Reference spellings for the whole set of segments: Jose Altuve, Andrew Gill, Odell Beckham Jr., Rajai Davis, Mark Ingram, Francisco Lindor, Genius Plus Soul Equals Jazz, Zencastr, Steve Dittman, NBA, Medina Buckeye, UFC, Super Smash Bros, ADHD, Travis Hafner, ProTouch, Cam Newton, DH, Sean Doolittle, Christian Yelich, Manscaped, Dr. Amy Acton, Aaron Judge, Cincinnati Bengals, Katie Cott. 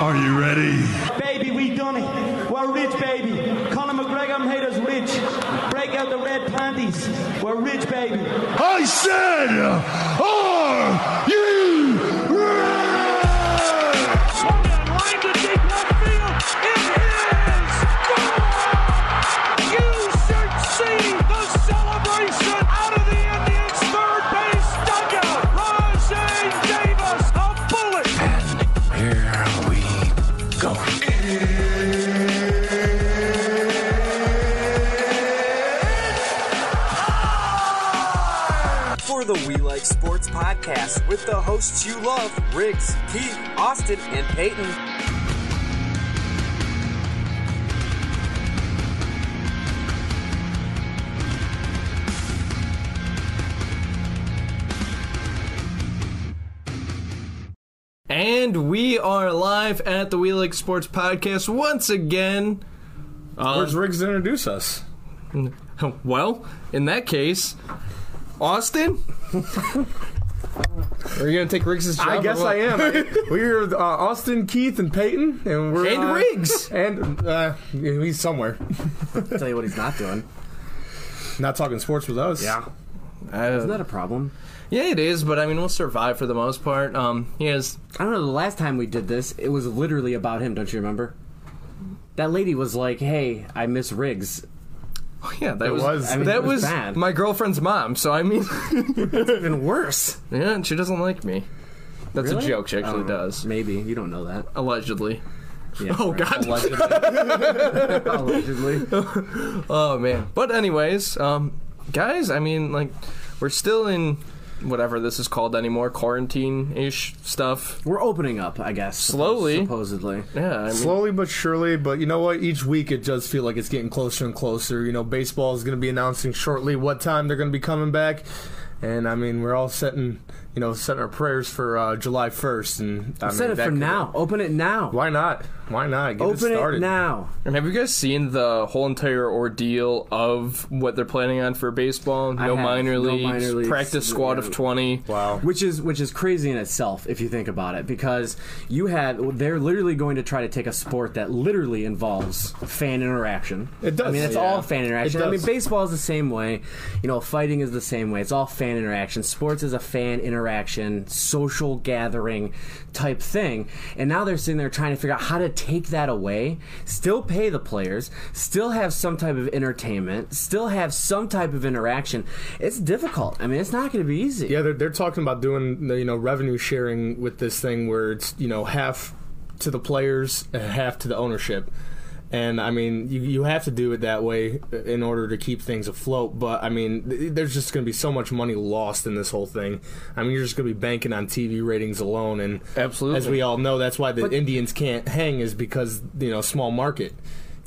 Are you ready? Baby, we done it. We're rich, baby. Conor McGregor made us rich. Break out the red panties. We're rich, baby. I said, are you ready? Swung it right to deep left field. It is gone. You should see the celebration out of the Indians' third base dugout. Rajay Davis, a bullet. And here we go. For the We Like Sports Podcast with the hosts you love, Riggs, Keith, Austin, and Peyton. And we are live at the We Like Sports Podcast once again. Where's Riggs to introduce us? Well, in that case, Austin? Are you going to take Riggs' job? I guess I am. We're Austin, Keith, and Peyton. And we're Riggs. And he's somewhere. I'll tell you what he's not doing. Not talking sports with us. Yeah. Isn't that a problem? Yeah, it is, but I mean, we'll survive for the most part. I don't know, the last time we did this, it was literally about him, don't you remember? That lady was like, hey, I miss Riggs. Oh, yeah, that was my girlfriend's mom, so I mean... It's even worse. Yeah, and she doesn't like me. That's really? A joke, she actually does. Maybe, you don't know that. Allegedly. Yeah, oh, right. God. Allegedly. Allegedly. Oh, man. But anyways, guys, I mean, like, we're still in... whatever this is called anymore, quarantine-ish stuff. We're opening up, I guess. Slowly. Supposedly. Yeah. I mean, slowly but surely, but you know what? Each week it does feel like it's getting closer and closer. You know, baseball is going to be announcing shortly what time they're going to be coming back. And, I mean, we're all setting our prayers for July 1st. Set it for now. Open it now. Why not? Why not? Get it started. Open it now. And have you guys seen the whole entire ordeal of what they're planning on for baseball? No minor leagues, practice squad of 20. Wow. Which is crazy in itself, if you think about it, because they're literally going to try to take a sport that literally involves fan interaction. It does. I mean, it's all fan interaction. I mean, baseball is the same way. You know, fighting is the same way. It's all fan interaction. Sports is a fan interaction, social gathering type thing. And now they're sitting there trying to figure out how to take that away, still pay the players, still have some type of entertainment, still have some type of interaction. It's difficult. I mean, it's not going to be easy. Yeah, they're talking about doing revenue sharing with this thing where it's half to the players and half to the ownership. And, I mean, you have to do it that way in order to keep things afloat. But, I mean, there's just going to be so much money lost in this whole thing. I mean, you're just going to be banking on TV ratings alone. And absolutely. As we all know, that's why the Indians can't hang is because, small market.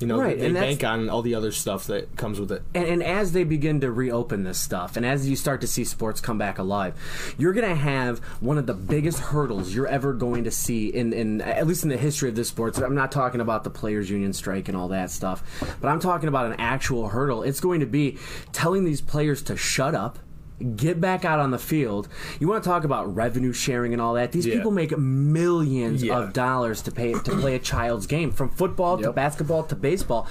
Right. They bank on all the other stuff that comes with it. And as they begin to reopen this stuff, and as you start to see sports come back alive, you're going to have one of the biggest hurdles you're ever going to see, in at least in the history of this sports. I'm not talking about the players' union strike and all that stuff, but I'm talking about an actual hurdle. It's going to be telling these players to shut up, get back out on the field. You want to talk about revenue sharing and all that. These people make millions of dollars to play a child's game, from football to basketball to baseball.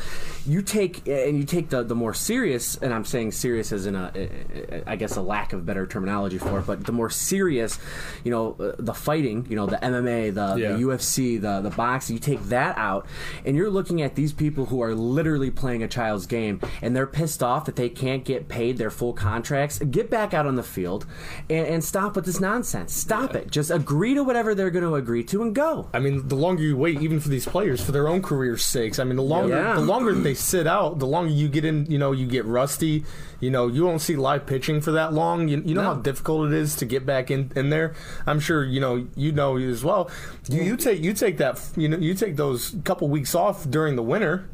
You take the more serious, and I'm saying serious as in I guess a lack of better terminology for it, but the more serious, the fighting, the MMA, the UFC, the boxing. You take that out, and you're looking at these people who are literally playing a child's game, and they're pissed off that they can't get paid their full contracts. Get back out on the field and stop with this nonsense. Stop it. Just agree to whatever they're going to agree to and go. I mean, the longer you wait, even for these players, for their own careers' sakes, I mean, the longer they sit out, the longer you get in, you get rusty. You won't see live pitching for that long. You know how difficult it is to get back in there. I'm sure you know as well. You take those couple weeks off during the winter.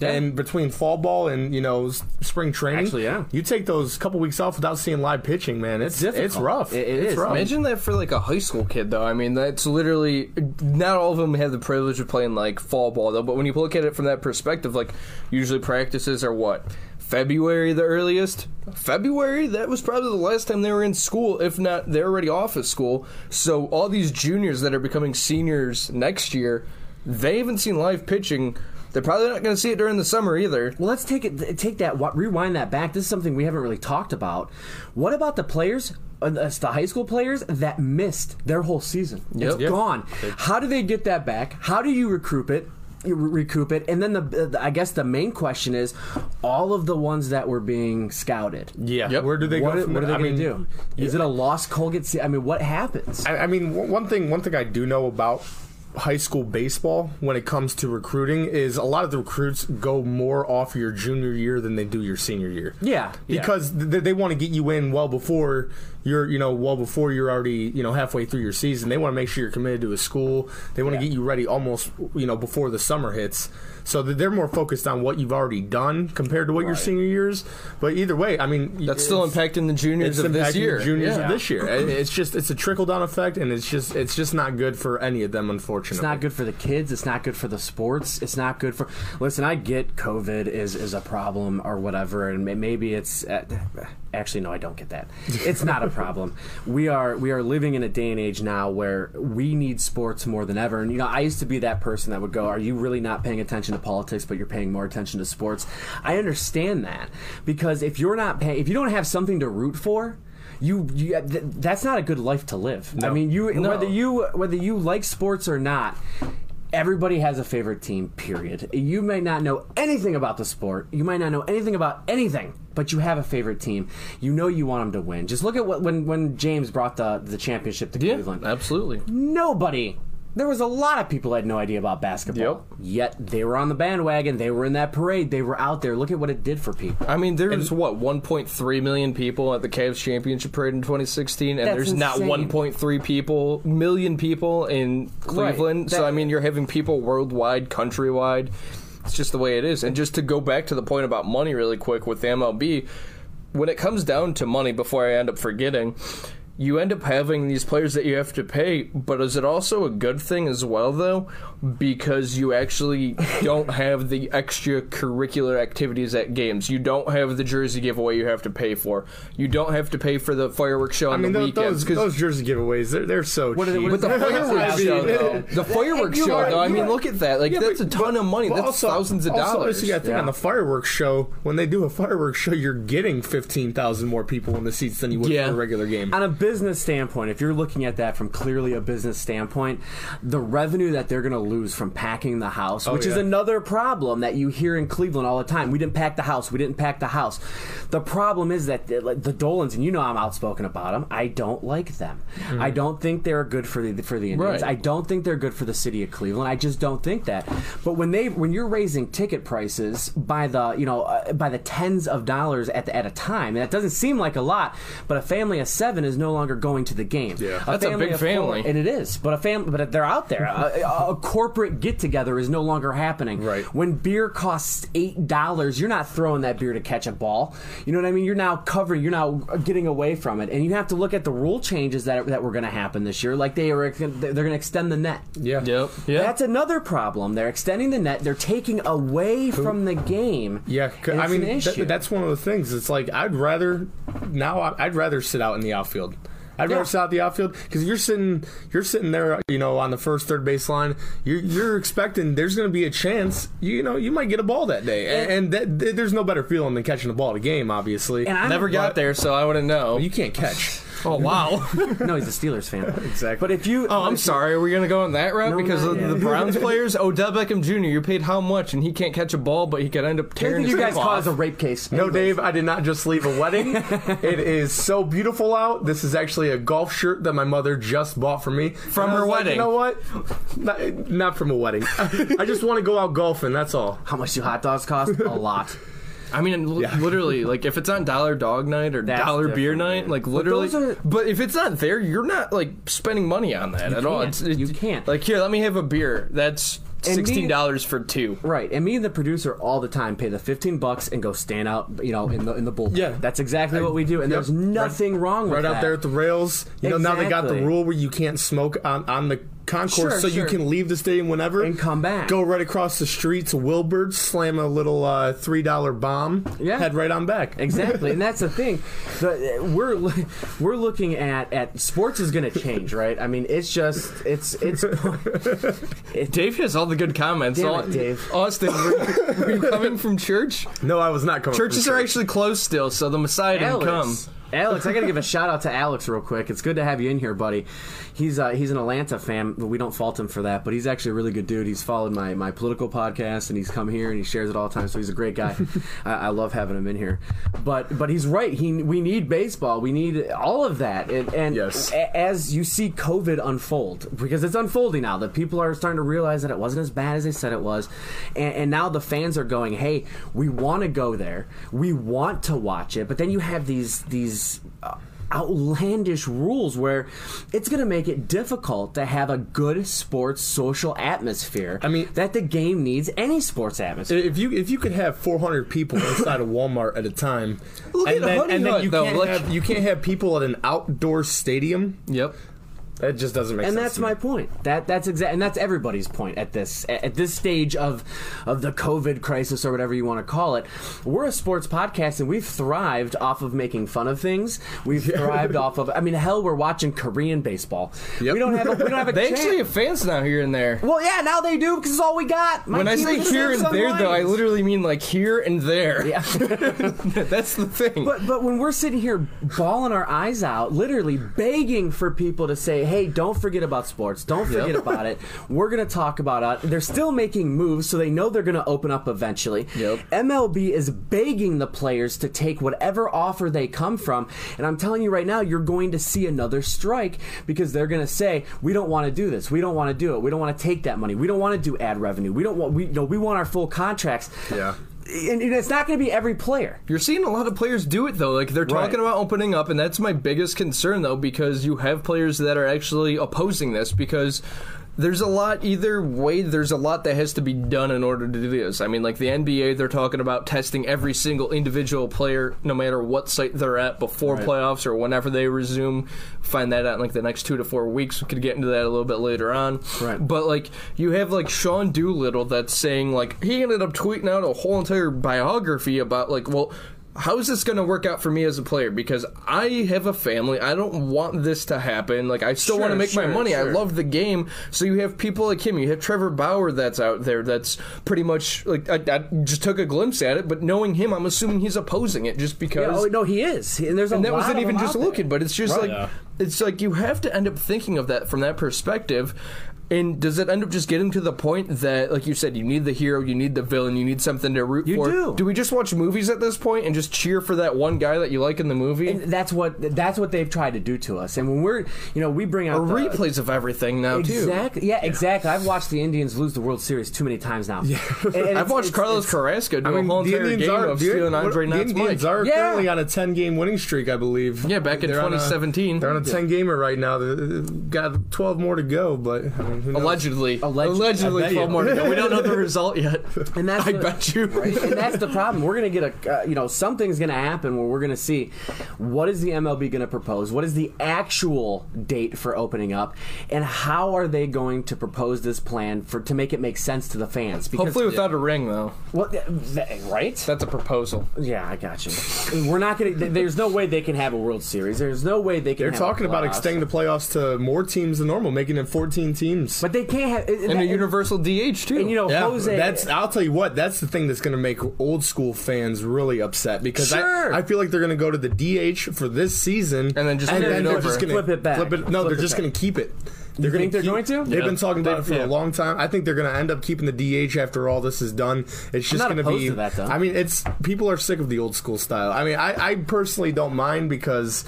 Yeah. And between fall ball and spring training, you take those couple weeks off without seeing live pitching, man. It's difficult. It's rough. It is. Rough. Imagine that for like a high school kid, though. I mean, that's literally not all of them have the privilege of playing like fall ball, though. But when you look at it from that perspective, like usually practices are what? February the earliest. February, that was probably the last time they were in school. If not, they're already off of school. So all these juniors that are becoming seniors next year. they haven't seen live pitching. They're probably not going to see it during the summer either. Well, let's rewind that back. This is something we haven't really talked about. What about the players, the high school players that missed their whole season? Yep. It's gone. How do they get that back? How do you recoup it? And then the main question is all of the ones that were being scouted. Yeah. Yep. Where do they go? What are they going to do? Yeah. Is it a lost Colgate? I mean, what happens? I mean, one thing I do know about high school baseball when it comes to recruiting is a lot of the recruits go more off your junior year than they do your senior year. Yeah. Because they want to get you in well before you're already, halfway through your season. They want to make sure you're committed to a school. They want to get you ready almost, before the summer hits. So they're more focused on what you've already done compared to what your senior years. But either way, I mean, that's still impacting the juniors of this year. It's a trickle down effect, and it's just not good for any of them. Unfortunately, it's not good for the kids. It's not good for the sports. It's not good for. Listen, I get COVID is a problem or whatever, and maybe it's. Actually, no, I don't get that. It's not a problem. We are living in a day and age now where we need sports more than ever. And, I used to be that person that would go, are you really not paying attention to politics, but you're paying more attention to sports? I understand that, because if you're not paying, if you don't have something to root for, that's not a good life to live. No. I mean, whether you like sports or not, everybody has a favorite team, period. You may not know anything about the sport. You might not know anything about anything, but you have a favorite team. You want them to win. Just look at when James brought the championship to Cleveland. Absolutely. Nobody. There was a lot of people that had no idea about basketball. Yep. Yet they were on the bandwagon. They were in that parade. They were out there. Look at what it did for people. I mean, there was, 1.3 million people at the Cavs Championship Parade in 2016, and there's insane. Not 1.3 million people in Cleveland. Right. So, I mean, you're having people worldwide, countrywide. It's just the way it is. And just to go back to the point about money really quick with the MLB, when it comes down to money, before I end up forgetting, you end up having these players that you have to pay, but is it also a good thing as well, though? Because you actually don't have the extracurricular activities at games. You don't have the jersey giveaway you have to pay for. You don't have to pay for the fireworks show on the weekends. Those jersey giveaways, they're so cheap. But the fireworks show, though. The fireworks show, though. I mean, look at that. Like, that's a ton of money. That's thousands of dollars. Also, you got to think on the fireworks show, when they do a fireworks show, you're getting 15,000 more people in the seats than you would for a regular game. On a business standpoint, if you're looking at that from clearly a business standpoint, the revenue that they're going to lose from packing the house, which is another problem that you hear in Cleveland all the time. We didn't pack the house. The problem is that the Dolans, and I'm outspoken about them, I don't like them. Mm-hmm. I don't think they're good for the Indians. Right. I don't think they're good for the city of Cleveland. I just don't think that. But when you're raising ticket prices by the by the tens of dollars at a time, and that doesn't seem like a lot, but a family of seven is no longer going to the game. Yeah. That's a big family. And it is. But they're out there. A corporate get-together is no longer happening. Right. When beer costs $8, you're not throwing that beer to catch a ball. You know what I mean? You're now covering. You're now getting away from it. And you have to look at the rule changes that were going to happen this year. Like, they're going to extend the net. Yeah. Yep. Yep. That's another problem. They're extending the net. They're taking away from the game. Yeah. I mean, that's one of the things. It's like, I'd rather sit out in the outfield. I'd rather sit out the outfield, because you're sitting there, on the third base line. You're expecting there's going to be a chance, you might get a ball that day, and there's no better feeling than catching the ball at a game, obviously. And I never got there, so I wouldn't know. Well, you can't catch. Oh, wow. No, he's a Steelers fan. Exactly. But if you... Oh, I'm sorry. Are we going to go on that route? No, because of the Browns players? Odell Beckham Jr., you paid how much? And he can't catch a ball, but he could end up tearing his off. You guys caused a rape case. No, Dave, I did not just leave a wedding. It is so beautiful out. This is actually a golf shirt that my mother just bought for me. From her wedding. You know what? Not from a wedding. I just want to go out golfing, that's all. How much do hot dogs cost? A lot. I mean, literally, like, if it's on Dollar Dog Night or Dollar Beer Night, like, literally. But if it's not there, you're not, like, spending money on that at all. You can't. Like, here, let me have a beer. That's $16 for two. Right. And me and the producer all the time pay the $15 and go stand out, in the bullpen. Yeah. That's exactly what we do. And there's nothing wrong with that. Right out there at the rails. Now they got the rule where you can't smoke on the concourse, you can leave the stadium whenever and come back. Go right across the street to Wilbert, slam a little $3 bomb, head right on back. Exactly, and that's the thing. We're looking at sports is going to change, right? I mean, it's just it's. Dave has all the good comments. Damn it, Dave. Austin, were you coming from church? No, I was not coming from church. Churches are actually closed still, so the Messiah didn't come. Alex, I gotta give a shout out to Alex real quick. It's good to have you in here, buddy. He's an Atlanta fan, but we don't fault him for that. But he's actually a really good dude. He's followed my political podcast, and he's come here and he shares it all the time. So he's a great guy. I love having him in here. But he's right. We need baseball. We need all of that. And yes. As you see COVID unfold, because it's unfolding now, that people are starting to realize that it wasn't as bad as they said it was, and now the fans are going, hey, we want to go there, we want to watch it. But then you have these outlandish rules where it's going to make it difficult to have a good sports social atmosphere. I mean, that the game needs any sports atmosphere. If you could have 400 people inside of Walmart at a time, you can't have people at an outdoor stadium. Yep. That just doesn't make sense. And that's my point. That's everybody's point at this stage of the COVID crisis, or whatever you want to call it. We're a sports podcast, and we've thrived off of making fun of things. We've thrived off of. I mean, hell, we're watching Korean baseball. Yep. We don't have a They actually have fans now here and there. Well, yeah, now they do, because it's all we got. When I say here and there, though, I literally mean like here and there. Yeah, that's the thing. But when we're sitting here bawling our eyes out, literally begging for people to say, hey, don't forget about sports. Don't forget about it. We're going to talk about it. They're still making moves, so they know they're going to open up eventually. Yep. MLB is begging the players to take whatever offer they come from. And I'm telling you right now, you're going to see another strike, because they're going to say, we don't want to do this. We don't want to do it. We don't want to take that money. We don't want to do ad revenue. We want our full contracts. Yeah. And it's not going to be every player. You're seeing a lot of players do it, though. Like, they're talking about opening up, and that's my biggest concern, though, because you have players that are actually opposing this, because there's a lot, either way, there's a lot that has to be done in order to do this. I mean, like the NBA, they're talking about testing every single individual player, no matter what site they're at, before playoffs or whenever they resume. Find that out in like the next 2 to 4 weeks. We could get into that a little bit later on. Right. But like, you have like Sean Doolittle that's saying, like, he ended up tweeting out a whole entire biography about like, well, how is this going to work out for me as a player? Because I have a family. I don't want this to happen. Like, I still want to make my money. I love the game. So you have people like him. You have Trevor Bauer that's out there that's pretty much, like, I just took a glimpse at it, but knowing him, I'm assuming he's opposing it just because. Yeah, no, he is. And there's a lot of them out there. And that wasn't even just looking, but it's just like, it's like you have to end up thinking of that from that perspective. And does it end up just getting to the point that, like you said, you need the hero, you need the villain, you need something to root for? You do. Do we just watch movies at this point and just cheer for that one guy that you like in the movie? And that's what they've tried to do to us. And when we're, you know, we bring out replays of everything now, too. Exactly. Yeah, exactly. I've watched the Indians lose the World Series too many times now. Yeah. And I've watched Carlos Carrasco do a whole entire game of stealing Andre Knott's mic. The Indians are currently on a 10-game winning streak, I believe. Yeah, back in 2017. They're on a 10-gamer right now. They've got 12 more to go, but I mean, Allegedly 12 more to go. We don't know the result yet. And that's bet you. Right? And that's the problem. We're going to get a, something's going to happen where we're going to see, what is the MLB going to propose? What is the actual date for opening up? And how are they going to propose this plan to make it make sense to the fans? Because, hopefully without a ring, though. Well, right? That's a proposal. Yeah, I got you. We're not going to. There's no way they can have a World Series. There's no way they can. They're talking about extending the playoffs to more teams than normal, making it 14 teams. But they can't have a universal DH too. And Jose. I'll tell you what. That's the thing that's going to make old school fans really upset, because I feel like they're going to go to the DH for this season and then they're just going to flip it back. No, they're just going to keep it. You think they're going to? They've been talking about it for a long time. I think they're going to end up keeping the DH after all this is done. It's just going to be. To that, I mean, people are sick of the old school style. I mean, I personally don't mind, because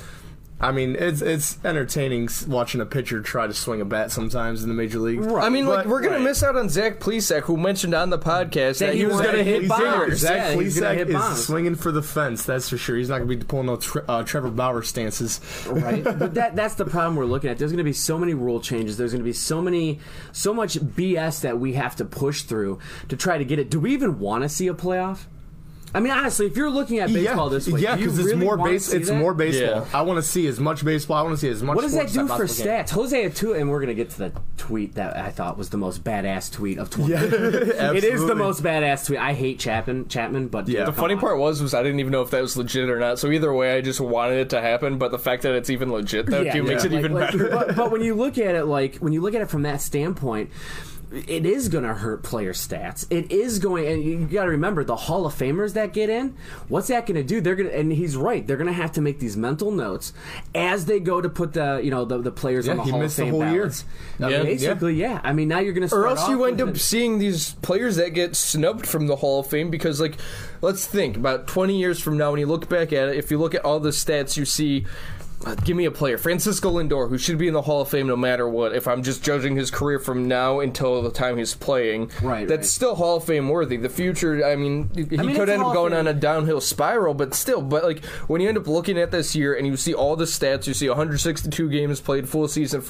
I mean, it's entertaining watching a pitcher try to swing a bat sometimes in the major leagues. Right. I mean, we're going to miss out on Zach Plesac, who mentioned on the podcast that he was going to hit Bonds. Zach Plesac is swinging for the fence, that's for sure. He's not going to be pulling no Trevor Bauer stances. Right. But that's the problem we're looking at. There's going to be so many rule changes. There's going to be so much BS that we have to push through to try to get it. Do we even want to see a playoff? I mean, honestly, if you're looking at baseball this way, because it's more baseball. Yeah. I want to see as much baseball. I want to see as much. What does that do for stats? Jose Altuve, and we're going to get to the tweet that I thought was the most badass tweet of 2020. Yeah, it is the most badass tweet. I hate Chapman, but yeah. The funny part was I didn't even know if that was legit or not. So either way, I just wanted it to happen. But the fact that it's even legit, though, makes it even better. But when you look at it from that standpoint, it is going to hurt player stats. It is going, and you got to remember the Hall of Famers that get in. What's that going to do? They're going, and he's right. They're going to have to make these mental notes as they go to put the players on the Hall of Fame. He missed the whole ballots. Year. Basically. I mean, now you're going to start. Or else you end up seeing these players that get snubbed from the Hall of Fame because, like, let's think about 20 years from now when you look back at it. If you look at all the stats, you see. Give me a player. Francisco Lindor, who should be in the Hall of Fame no matter what, if I'm just judging his career from now until the time he's playing. Right, that's still Hall of Fame worthy. The future, he could end up going on a downhill spiral, but still. But, like, when you end up looking at this year and you see all the stats, you see 162 games played, full season,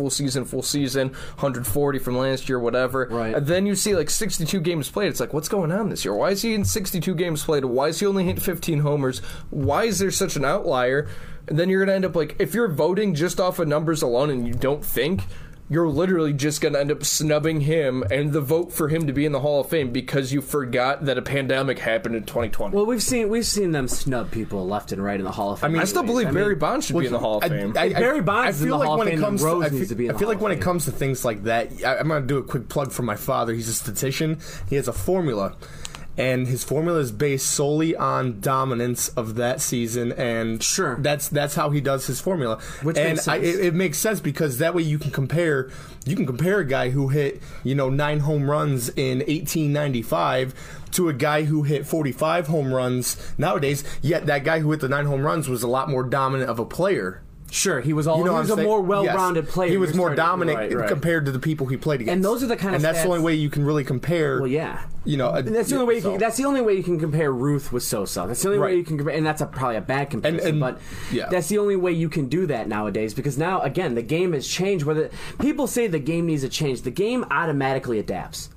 140 from last year, whatever. Right. And then you see, like, 62 games played. It's like, what's going on this year? Why is he in 62 games played? Why is he only hitting 15 homers? Why is there such an outlier? And then you're going to end up, like, if you're voting just off of numbers alone and you don't think, you're literally just going to end up snubbing him and the vote for him to be in the Hall of Fame because you forgot that a pandemic happened in 2020. Well, we've seen them snub people left and right in the Hall of Fame. I mean, anyways. I still believe Barry Bonds should be in the Hall of Fame. Barry Bonds is in the Hall of Fame and Rose needs to be in the Hall of Fame. I feel like when it comes to things like that, I'm going to do a quick plug for my father. He's a statistician. He has a formula. And his formula is based solely on dominance of that season, and sure, that's how he does his formula. Which and makes sense. It makes sense because that way you can compare a guy who hit 9 home runs in 1895 to a guy who hit 45 home runs nowadays. Yet that guy who hit the 9 home runs was a lot more dominant of a player. Sure, he was a more well-rounded player. He was more dominant compared to the people he played against. And those are the kind of stats. That's the only way you can really compare. Well, yeah. That's the only way you can compare Ruth with Sosa. That's the only way you can compare, and that's probably a bad comparison. But that's the only way you can do that nowadays because now again the game has changed. Whether people say the game needs a change, the game automatically adapts.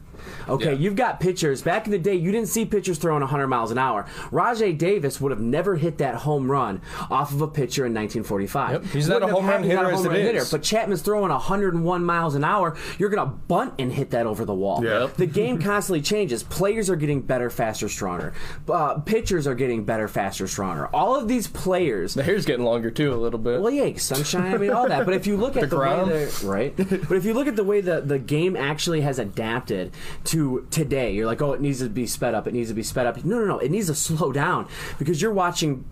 Okay, You've got pitchers. Back in the day, you didn't see pitchers throwing 100 miles an hour. Rajai Davis would have never hit that home run off of a pitcher in 1945. Yep. He's not a home run hitter as it is. But Chapman's throwing 101 miles an hour. You're going to bunt and hit that over the wall. Yep. The game constantly changes. Players are getting better, faster, stronger. Pitchers are getting better, faster, stronger. All of these players. The hair's getting longer, too, a little bit. Well, yeah, sunshine, all that. But if you look at the way the game actually has adapted to today, you're like, oh, it needs to be sped up. It needs to be sped up. No. It needs to slow down because you're watching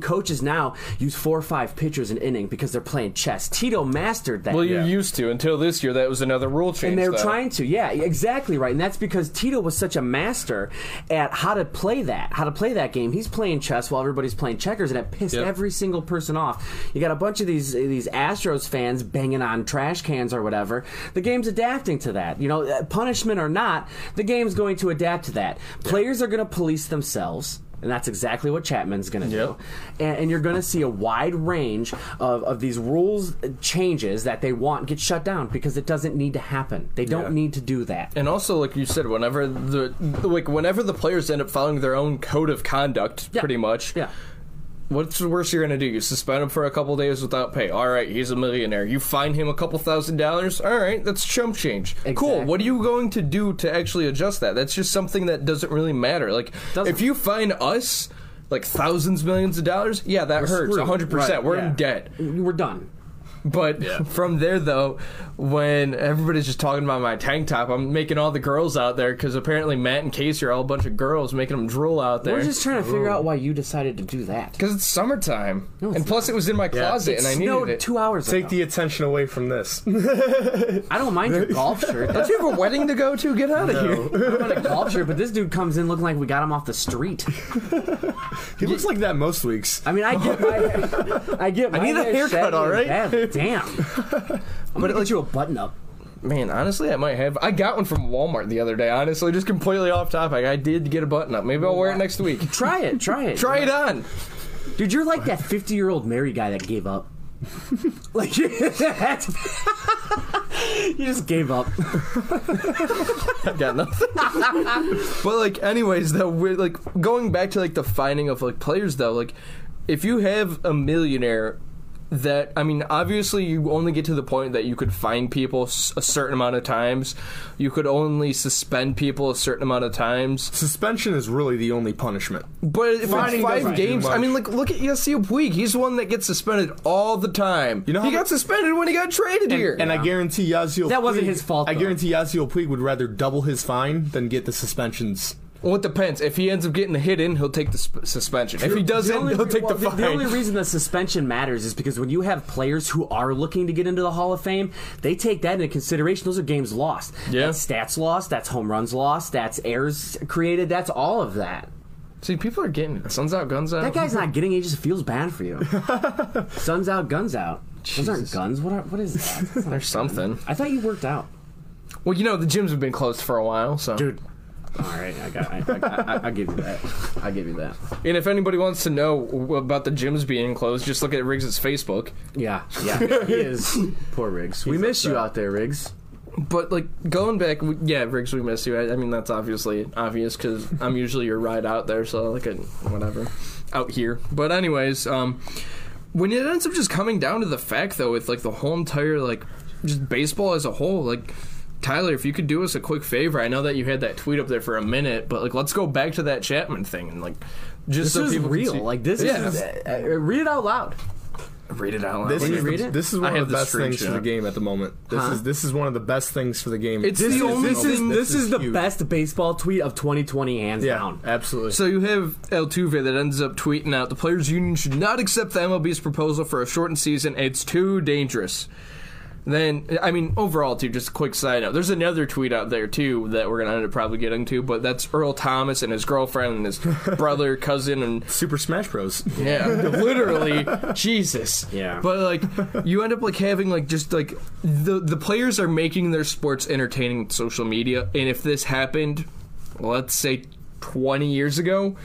coaches now use 4 or 5 pitchers an inning because they're playing chess. Tito mastered that. Well, you used to until this year. That was another rule change. And they were trying to. Yeah, exactly right. And that's because Tito was such a master at how to play that game. He's playing chess while everybody's playing checkers, and it pissed every single person off. You got a bunch of these Astros fans banging on trash cans or whatever. The game's adapting to that. Punishment or not, the game's going to adapt to that. Players are going to police themselves, and that's exactly what Chapman's going to do. And you're going to see a wide range of these rules changes that they want get shut down because it doesn't need to happen. They don't need to do that. And also, like you said, whenever the players end up following their own code of conduct, pretty much. Yeah. What's the worst you're going to do? You suspend him for a couple days without pay. All right, he's a millionaire. You fine him a couple $1,000. All right, that's chump change. Exactly. Cool. What are you going to do to actually adjust that? That's just something that doesn't really matter. Like, if you fine us, like, thousands, millions of dollars, that hurts 100%. Right. We're in debt. We're done. But from there, though, when everybody's just talking about my tank top, I'm making all the girls out there, because apparently Matt and Casey are all a bunch of girls, making them drool out there. We're just trying to figure out why you decided to do that. Because it's summertime. No, it's plus it was in my closet, and I needed it. 2 hours ago. Take the attention away from this. I don't mind your golf shirt. Don't you have a wedding to go to? Get out of here. I don't want a golf shirt, but this dude comes in looking like we got him off the street. He looks like that most weeks. I mean, I need a haircut, all right? Damn. I'm going to let you a button up. Man, honestly, I might have. I got one from Walmart the other day, honestly. Just completely off topic. I did get a button up. Maybe I'll wear it next week. Try it. Try it on. Dude, you're like that 50-year-old married guy that gave up. Like, that's... You just gave up. I got nothing. But, like, anyways, though, we're, like, going back to, like, the finding of, like, players, though, like, if you have a millionaire that, I mean, obviously you only get to the point that you could fine people a certain amount of times. You could only suspend people a certain amount of times. Suspension is really the only punishment. But if it's 5 games, I mean, like, look at Yasiel Puig. He's the one that gets suspended all the time. You know, he got suspended when he got traded here. And I guarantee Yasiel Puig... That wasn't his fault, though. I guarantee Yasiel Puig would rather double his fine than get the suspensions. Well, it depends. If he ends up getting the hit in, he'll take the suspension. If he doesn't, he'll take the fine. The only reason the suspension matters is because when you have players who are looking to get into the Hall of Fame, they take that into consideration. Those are games lost. Yeah. That's stats lost. That's home runs lost. That's errors created. That's all of that. See, people are getting sun's out, guns out. That guy's not getting it. He just feels bad for you. Sun's out, guns out. Jesus. Those aren't guns. What is that? There's something. I thought you worked out. Well, you know, the gyms have been closed for a while, so... Dude. All right, I give you that. I give you that. And if anybody wants to know about the gyms being closed, just look at Riggs' Facebook. Yeah, he is. Poor Riggs. We miss you out there, Riggs. But, like, going back, yeah, Riggs, we miss you. I mean, that's obviously obvious because I'm usually your ride out there, so, like, whatever, out here. But anyways, when it ends up just coming down to the fact, though, with, like, the whole entire, like, just baseball as a whole, like... Tyler, if you could do us a quick favor, I know that you had that tweet up there for a minute, but like, let's go back to that Chapman thing and like, just this so people real. Can see. Like this yeah. is read it out loud. Read it out loud. This, you read it? This is one of the best things for the game at the moment. This is one of the best things for the game. It's the only this is the best baseball tweet of 2020 hands down. Absolutely. So you have Altuve that ends up tweeting out the Players Union should not accept the MLB's proposal for a shortened season. It's too dangerous. Then, I mean, overall, too, just a quick side note. There's another tweet out there, too, that we're going to end up probably getting to, but that's Earl Thomas and his girlfriend and his brother, cousin, and... Super Smash Bros. Yeah, literally. Jesus. Yeah. But, like, you end up, like, having, like, just, like, the players are making their sports entertaining with social media, and if this happened, let's say, 20 years ago...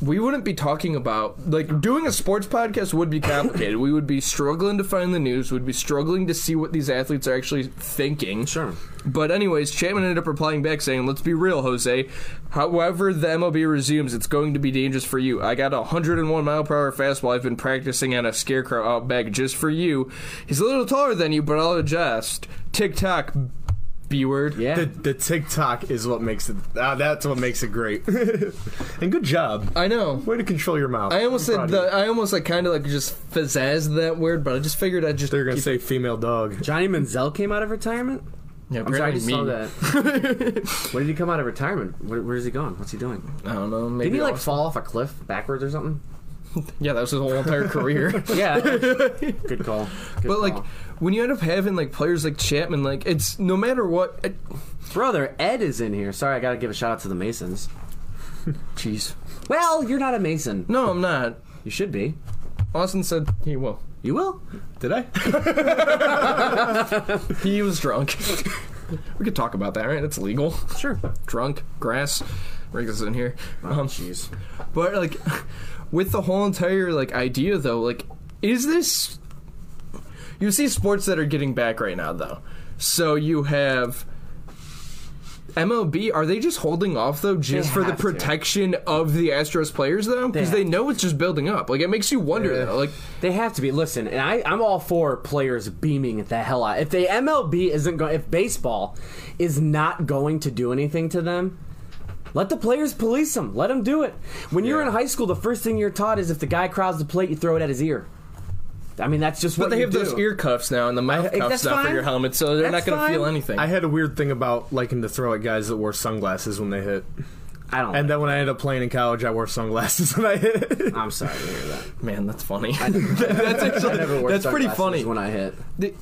We wouldn't be talking about... Like, doing a sports podcast would be complicated. We would be struggling to find the news. We'd be struggling to see what these athletes are actually thinking. Sure. But anyways, Chapman ended up replying back saying, let's be real, Jose. However the MLB resumes, it's going to be dangerous for you. I got a 101-mile-per-hour fastball. I've been practicing on a scarecrow out back just for you. He's a little taller than you, but I'll adjust. Tick-tock, B-word. Yeah. The TikTok is what makes it... that's what makes it great. And good job. I know. Way to control your mouth. I almost said... I almost like kind of like just pizzazzed that word, but I just figured I'd just... They're going to say female dog. Johnny Manziel came out of retirement? Yeah, I'm sorry, I just saw that. When did he come out of retirement? Where is he going? What's he doing? I don't know. Maybe didn't he like fall off a cliff backwards or something? Yeah, that was his whole entire career. Yeah. Good call. But like... When you end up having, like, players like Chapman, like, it's no matter what... Brother, Ed is in here. Sorry, I gotta give a shout-out to the Masons. Jeez. Well, you're not a Mason. No, I'm not. You should be. Austin said he will. You will? Did I? He was drunk. We could talk about that, right? It's legal. Sure. Drunk. Grass. Riggs is in here. Oh, jeez. But, like, with the whole entire, like, idea, though, like, is this... You see sports that are getting back right now, though. So you have MLB. Are they just holding off, though, just for the protection of the Astros players, though? Because they know it's just building up. Like, it makes you wonder, though. Like, they have to be. Listen, and I'm all for players beaming the hell out. If the MLB isn't going... If baseball is not going to do anything to them... Let the players police them. Let them do it. When you're in high school, the first thing you're taught is if the guy crowds the plate, you throw it at his ear. I mean, that's just what they have do. Those ear cuffs now and the mouth cuffs now for your helmet, so they're not going to feel anything. I had a weird thing about liking to throw at guys that wore sunglasses when they hit. I don't. And then when I ended up playing in college, I wore sunglasses when I hit. I'm sorry to hear that. Man, that's funny. That's actually, I never wore that's pretty funny when I hit.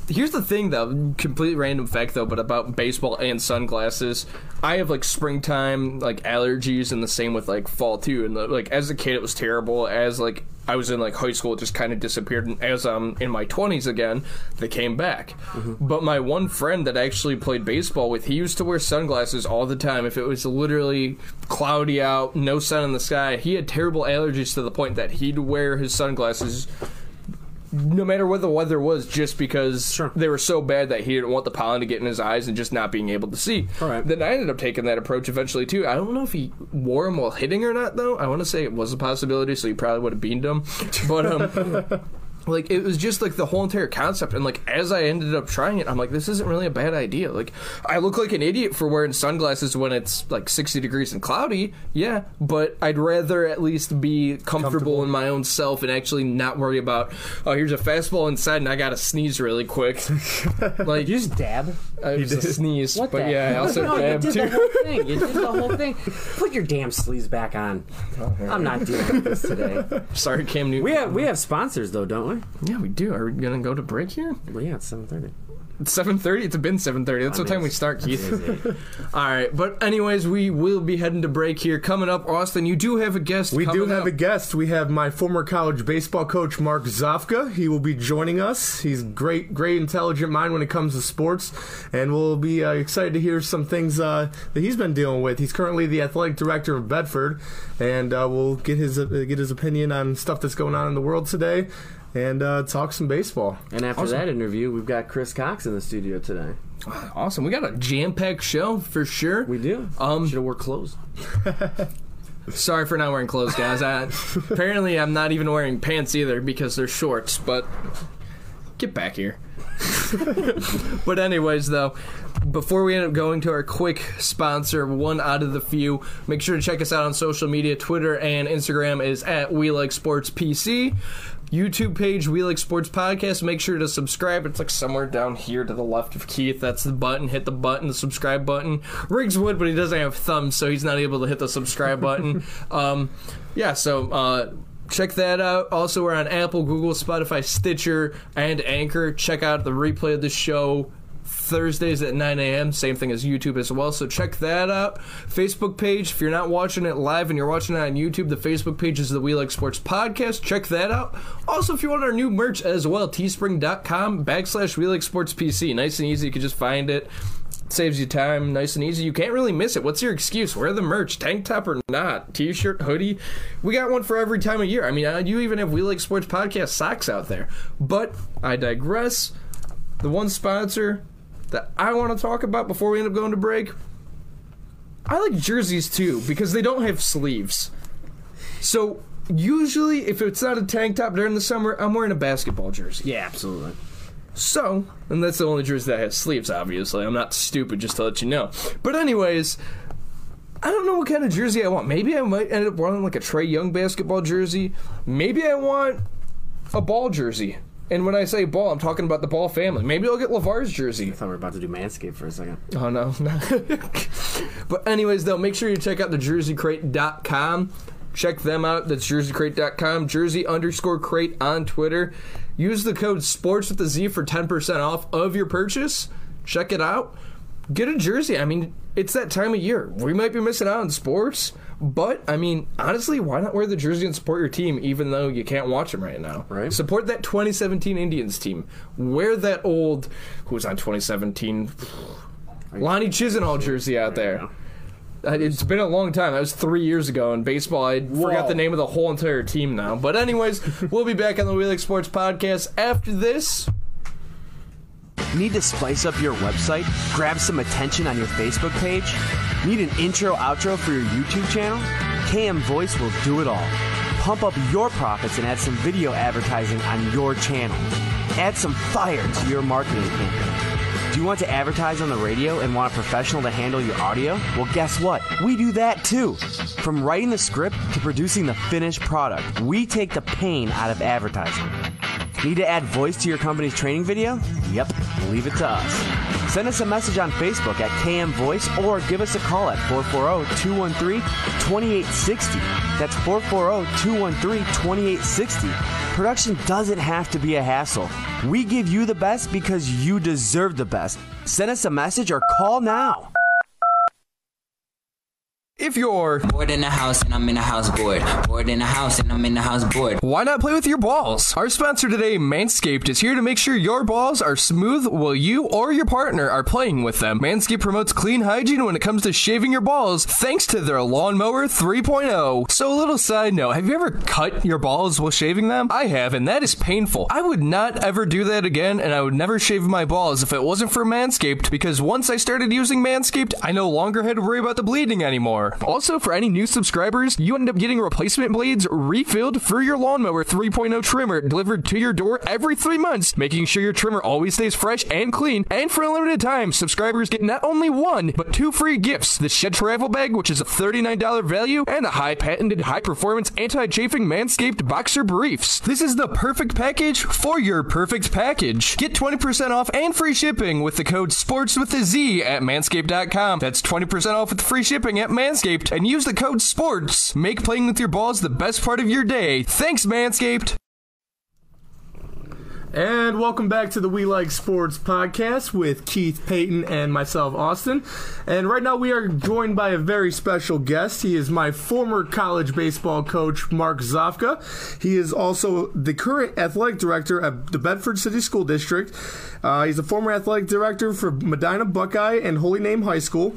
Here's the thing, though. Complete random fact, though, but about baseball and sunglasses. I have like springtime like allergies, and the same with like fall too. And like as a kid, it was terrible. As like I was in like high school, it just kind of disappeared. And as I'm in my 20s again, they came back. Mm-hmm. But my one friend that I actually played baseball with, he used to wear sunglasses all the time. If it was literally cloudy out, no sun in the sky, he had terrible allergies to the point that he'd wear his sunglasses no matter what the weather was, just because they were so bad that he didn't want the pollen to get in his eyes and just not being able to see. All right. Then I ended up taking that approach eventually, too. I don't know if he wore them while hitting or not, though. I want to say it was a possibility, so he probably would have beamed him. But Like, it was just, like, the whole entire concept. And, like, as I ended up trying it, I'm like, this isn't really a bad idea. Like, I look like an idiot for wearing sunglasses when it's, like, 60 degrees and cloudy. Yeah, but I'd rather at least be comfortable in my own self and actually not worry about, oh, here's a fastball inside and I gotta sneeze really quick. Like, you just dab? I just sneezed. What but, dab? Yeah, I also dabbed, too. You did the whole thing. You did the whole thing. Put your damn sleeves back on. Oh, I'm not doing this today. Sorry, Cam Newton. We have sponsors, though, don't we? Yeah, we do. Are we going to go to break here? Well, yeah, it's 7:30. It's 7:30? It's been 7:30. That's what time we start, Keith. All right. But anyways, we will be heading to break here. Coming up, Austin, you do have a guest. We do have a guest. We have my former college baseball coach, Mark Zofka. He will be joining us. He's great, great, intelligent mind when it comes to sports. And we'll be excited to hear some things that he's been dealing with. He's currently the athletic director of Bedford. And we'll get his opinion on stuff that's going on in the world today. And talk some baseball. And after that interview, we've got Chris Cox in the studio today. Awesome. We got a jam-packed show for sure. We do. Should have worn clothes. Sorry for not wearing clothes, guys. Apparently, I'm not even wearing pants either because they're shorts. But get back here. But anyways, though, before we end up going to our quick sponsor, one out of the few, make sure to check us out on social media. Twitter and Instagram is at We Like Sports PC. YouTube page, We Like Sports Podcast. Make sure to subscribe. It's like somewhere down here to the left of Keith. That's the button. Hit the button, the subscribe button. Riggs would, but he doesn't have thumbs, so he's not able to hit the subscribe button. So check that out. Also, we're on Apple, Google, Spotify, Stitcher, and Anchor. Check out the replay of the show Thursdays at 9 a.m. Same thing as YouTube as well, so check that out. Facebook page, if you're not watching it live and you're watching it on YouTube, the Facebook page is the We Like Sports Podcast. Check that out. Also, if you want our new merch as well, teespring.com/We Like Sports PC. Nice and easy. You can just find it. Saves you time. Nice and easy. You can't really miss it. What's your excuse? Wear the merch, tank top or not, t-shirt, hoodie. We got one for every time of year. I mean, you even have We Like Sports Podcast socks out there. But I digress. The one sponsor that I want to talk about before we end up going to break, I like jerseys too because they don't have sleeves. So usually if it's not a tank top during the summer, I'm wearing a basketball jersey. Yeah, absolutely. So, and that's the only jersey that has sleeves, obviously. I'm not stupid, just to let you know. But anyways, I don't know what kind of jersey I want. Maybe I might end up wanting like a Trae Young basketball jersey. Maybe I want a ball jersey. And when I say ball, I'm talking about the Ball family. Maybe I'll get LeVar's jersey. I thought we were about to do Manscaped for a second. Oh, no. But anyways, though, make sure you check out the JerseyCrate.com. Check them out. That's JerseyCrate.com. Jersey_crate on Twitter. Use the code SPORTS with the Z for 10% off of your purchase. Check it out. Get a jersey. I mean, it's that time of year. We might be missing out on sports. But, I mean, honestly, why not wear the jersey and support your team even though you can't watch them right now? Right. Support that 2017 Indians team. Wear that old, who's on 2017, Lonnie Chisenhall jersey out there. It's been a long time. That was 3 years ago in baseball. I forgot the name of the whole entire team now. But anyways, we'll be back on the We Like Sports Podcast after this. Need to spice up your website? Grab some attention on your Facebook page? Need an intro/outro for your YouTube channel? KM Voice will do it all. Pump up your profits and add some video advertising on your channel. Add some fire to your marketing campaign. Do you want to advertise on the radio and want a professional to handle your audio? Well, guess what? We do that too. From writing the script to producing the finished product, we take the pain out of advertising. Need to add voice to your company's training video? Yep, leave it to us. Send us a message on Facebook at KM Voice or give us a call at 440-213-2860. That's 440-213-2860. Production doesn't have to be a hassle. We give you the best because you deserve the best. Send us a message or call now. If you're bored in the house and I'm in the house bored, bored in the house and I'm in the house bored, why not play with your balls? Our sponsor today, Manscaped, is here to make sure your balls are smooth while you or your partner are playing with them. Manscaped promotes clean hygiene when it comes to shaving your balls thanks to their Lawnmower 3.0. So a little side note, have you ever cut your balls while shaving them? I have, and that is painful. I would not ever do that again, and I would never shave my balls if it wasn't for Manscaped, because once I started using Manscaped, I no longer had to worry about the bleeding anymore. lawnmower. Also, for any new subscribers, you end up getting replacement blades refilled for your lawnmower 3.0 trimmer delivered to your door every 3 months, making sure your trimmer always stays fresh and clean. And for a limited time, subscribers get not only one, but two free gifts: the Shed Travel Bag, which is a $39 value, and the high-patented, high-performance, anti-chafing Manscaped Boxer Briefs. This is the perfect package for your perfect package. Get 20% off and free shipping with the code SPORTSWITHAZ at Manscaped.com. That's 20% off with free shipping at Manscaped, and use the code SPORTS. Make playing with your balls the best part of your day. Thanks, Manscaped! And welcome back to the We Like Sports Podcast with Keith Payton and myself, Austin. And right now we are joined by a very special guest. He is my former college baseball coach, Mark Zofka. He is also the current athletic director at the Bedford City School District. He's a former athletic director for Medina Buckeye and Holy Name High School,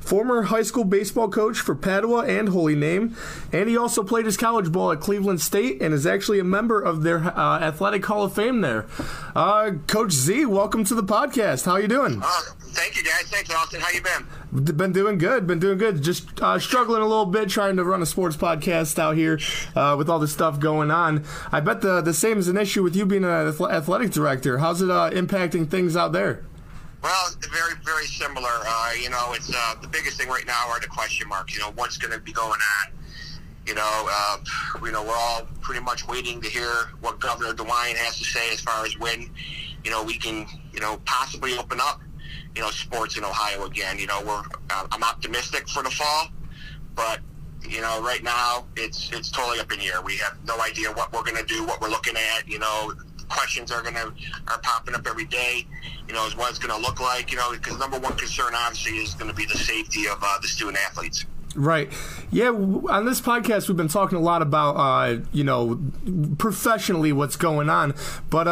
former high school baseball coach for Padua and Holy Name, and he also played his college ball at Cleveland State and is actually a member of their athletic Hall of Fame there. Coach Z, welcome to the podcast. How you doing? Thank you, guys. Thanks, Austin. How you been? Been doing good. Just struggling a little bit trying to run a sports podcast out here with all this stuff going on. I bet the same is an issue with you being an athletic director. How's it impacting things out there? Well, very, very similar. It's the biggest thing right now are the question marks. You know, what's going to be going on? We're all pretty much waiting to hear what Governor DeWine has to say as far as when, we can, possibly open up, sports in Ohio again. I'm optimistic for the fall, but right now it's totally up in the air. We have no idea what we're going to do, what we're looking at. Questions are popping up every day, as what it's going to look like, because number one concern obviously is going to be the safety of the student athletes. Right. Yeah, on this podcast, we've been talking a lot about, professionally what's going on. But,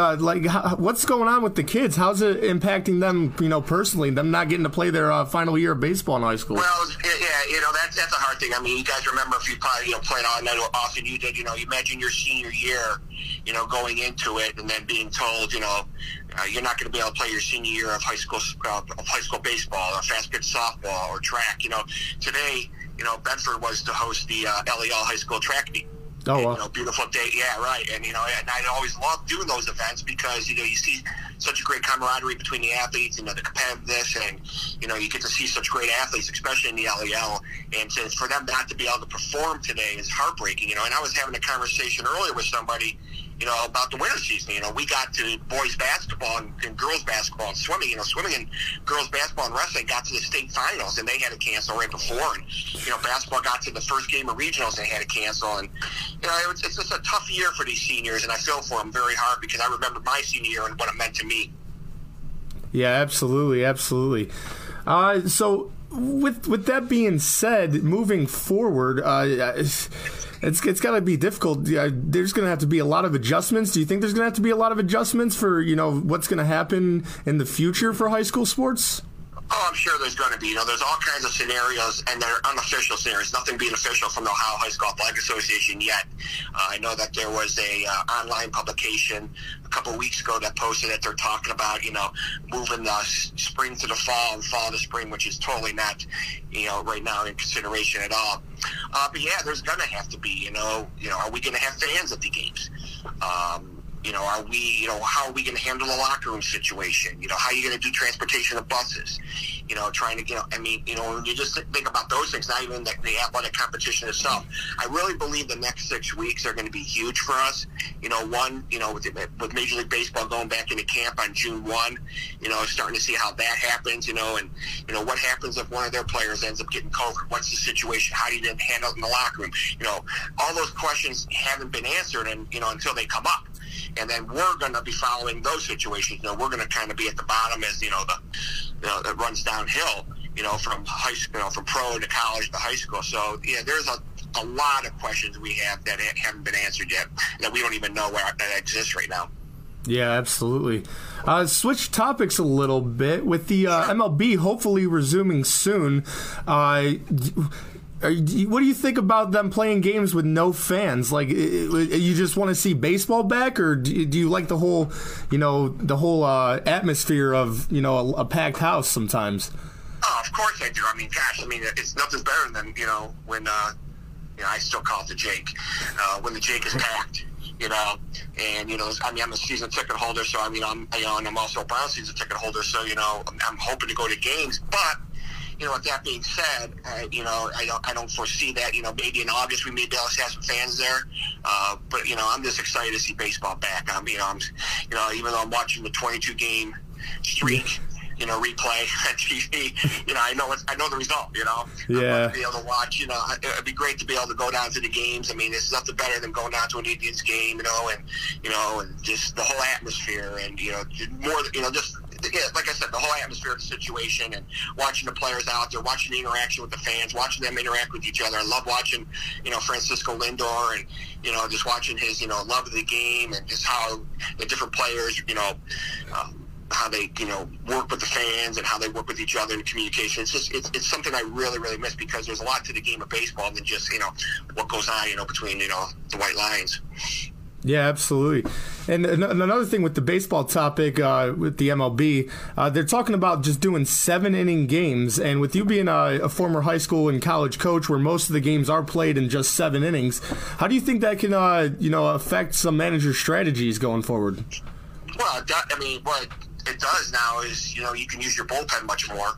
what's going on with the kids? How's it impacting them, personally, them not getting to play their final year of baseball in high school? Well, yeah, that's a hard thing. I mean, you guys remember if you probably, played all night, often you did, you imagine your senior year, going into it and then being told, you're not going to be able to play your senior year of high school baseball or fast pitch softball or track. Today, Bedford was to host the LEL high school track meet. Oh, wow. Beautiful day. Yeah, right. And, and I always love doing those events because, you see such a great camaraderie between the athletes, the competitiveness, and, you get to see such great athletes, especially in the LEL. And so for them not to be able to perform today is heartbreaking, And I was having a conversation earlier with somebody, about the winter season. We got to boys basketball and girls basketball and swimming. Swimming and girls basketball and wrestling got to the state finals, and they had to cancel right before. And basketball got to the first game of regionals, and they had to cancel. And it's just a tough year for these seniors, and I feel for them very hard because I remember my senior year and what it meant to me. Yeah, absolutely. So with that being said, moving forward, It's got to be difficult. There's going to have to be a lot of adjustments. Do you think there's going to have to be a lot of adjustments for, what's going to happen in the future for high school sports? Oh, I'm sure there's going to be. There's all kinds of scenarios, and they're unofficial scenarios. Nothing being official from the Ohio High School Athletic Association yet. I know that there was a online publication a couple weeks ago that posted that they're talking about, moving the spring to the fall and fall to spring, which is totally not, right now in consideration at all. But yeah, there's going to have to be, are we going to have fans at the games? Are we, how are we going to handle the locker room situation? How are you going to do transportation of buses? You just think about those things, not even the athletic competition itself. I really believe the next 6 weeks are going to be huge for us. With Major League Baseball going back into camp on June 1, starting to see how that happens, and what happens if one of their players ends up getting COVID? What's the situation? How do you handle it in the locker room? All those questions haven't been answered and, until they come up. And then we're going to be following those situations. We're going to kind of be at the bottom as, it runs downhill, from high school, from pro to college to high school. So, yeah, there's a lot of questions we have that haven't been answered yet that we don't even know where that exists right now. Yeah, absolutely. Switch topics a little bit with the MLB hopefully resuming soon. What do you think about them playing games with no fans? Like, you just want to see baseball back, or do you like the whole, atmosphere of, a packed house sometimes? Oh, of course I do. I mean, gosh, I mean, it's nothing's better than, you know, when, you know, I still call it the Jake, when the Jake is packed, you know, and, you know, I mean, I'm a season ticket holder, so, I mean, and I'm also a Brown season ticket holder, so, you know, I'm hoping to go to games, but, you know, with that being said, you know, I don't foresee that, you know, maybe in August we may be able to have some fans there, but, you know, I'm just excited to see baseball back. I mean, you know, even though I'm watching the 22-game streak, you know, replay on TV, you know, I know the result, you know. Yeah. I want to be able to watch, you know, it'd be great to be able to go down to the games. I mean, it's nothing better than going down to an Indians game, you know, and just the whole atmosphere and, you know, more, you know, just, yeah, like I said, the whole atmosphere of the situation and watching the players out there, watching the interaction with the fans, watching them interact with each other. I love watching, you know, Francisco Lindor and, you know, just watching his, you know, love of the game and just how the different players, you know, how they, you know, work with the fans and how they work with each other in communication. It's just, it's something I really, really miss because there's a lot to the game of baseball than just, you know, what goes on, you know, between, you know, the white lines. Yeah, absolutely. And another thing with the baseball topic, with the MLB, they're talking about just doing 7-inning games. And with you being a former high school and college coach where most of the games are played in just 7 innings, how do you think that can, you know, affect some manager strategies going forward? Well, I mean, what it does now is, you know, you can use your bullpen much more.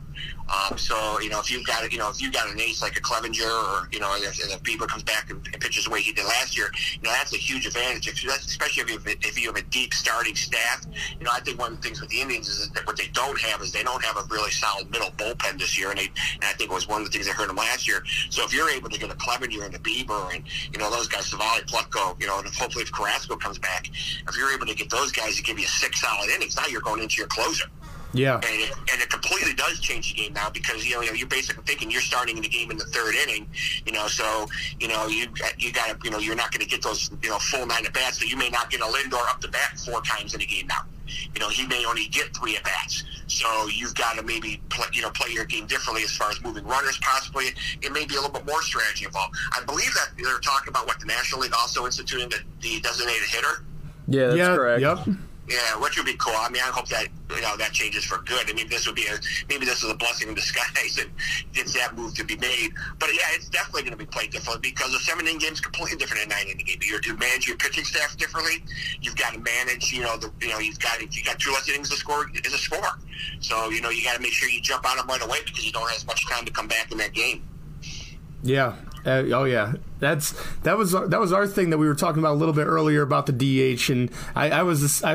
So, you know, if you've got an ace like a Clevinger or, you know, if Bieber comes back and pitches the way he did last year, you know, that's a huge advantage, especially if you have a deep starting staff. You know, I think one of the things with the Indians is that what they don't have is they don't have a really solid middle bullpen this year, and I think it was one of the things that hurt them last year. So if you're able to get a Clevinger and a Bieber and, you know, those guys, Savali, Plutko, you know, and hopefully if Carrasco comes back, if you're able to get those guys to give you 6 solid innings, now you're going into your closer. Yeah, and it completely does change the game now because you know you're basically thinking you're starting the game in the 3rd inning, you know. So you know you got to, you know, you're not going to get those, you know, full 9 at bats. So you may not get a Lindor up the bat 4 times in a game now. You know, he may only get 3 at bats. So you've got to maybe play your game differently as far as moving runners possibly. It may be a little bit more strategy involved. I believe that they're talking about what the National League also instituting the designated hitter. Yeah, that's correct. Yep. Yeah, which would be cool. I mean, I hope that, you know, that changes for good. I mean, maybe this is a blessing in disguise, and it's that move to be made. But yeah, it's definitely going to be played differently because the 7-inning game is completely different than 9-inning game. You're to manage your pitching staff differently. You've got to manage, you know, you got 2 less innings to score is a score. So you know, you got to make sure you jump on them right away because you don't have as much time to come back in that game. Yeah. Oh yeah, that was our thing that we were talking about a little bit earlier about the DH, and I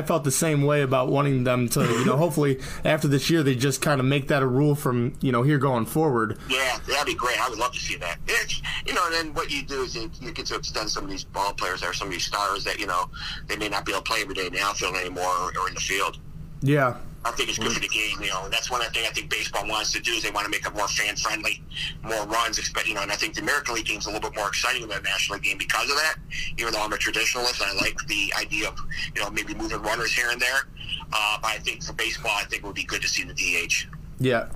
felt the same way about wanting them to, you know, hopefully after this year they just kind of make that a rule from, you know, here going forward. Yeah, that'd be great. I would love to see that. It's, you know, and then what you do is you get to extend some of these ball players or some of these stars that, you know, they may not be able to play every day in the outfield anymore or in the field. Yeah. I think it's good for the game, you know. That's one thing I think baseball wants to do is they want to make it more fan-friendly, more runs, you know, and I think the American League game is a little bit more exciting than the National League game because of that, even though I'm a traditionalist and I like the idea of, you know, maybe moving runners here and there. But I think for baseball, I think it would be good to see the DH. Yeah.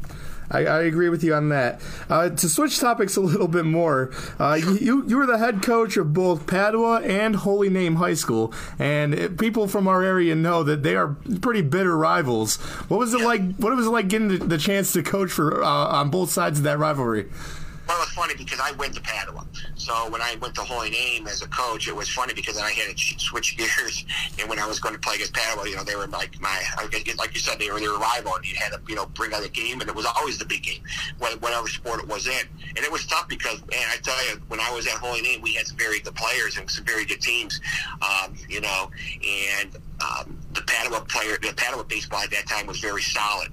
I agree with you on that. To switch topics a little bit more, you were the head coach of both Padua and Holy Name High School, and people from our area know that they are pretty bitter rivals. What was it like? What was it like getting the chance to coach for on both sides of that rivalry? Well, it's funny because I went to Padua. So when I went to Holy Name as a coach, it was funny because I had to switch gears. And when I was going to play against Padua, you know, they were like like you said, they were rival, and you had to, you know, bring out the game, and it was always the big game, whatever sport it was in. And it was tough because, man, I tell you, when I was at Holy Name, we had some very good players and some very good teams, you know, and. The Padua baseball at that time was very solid,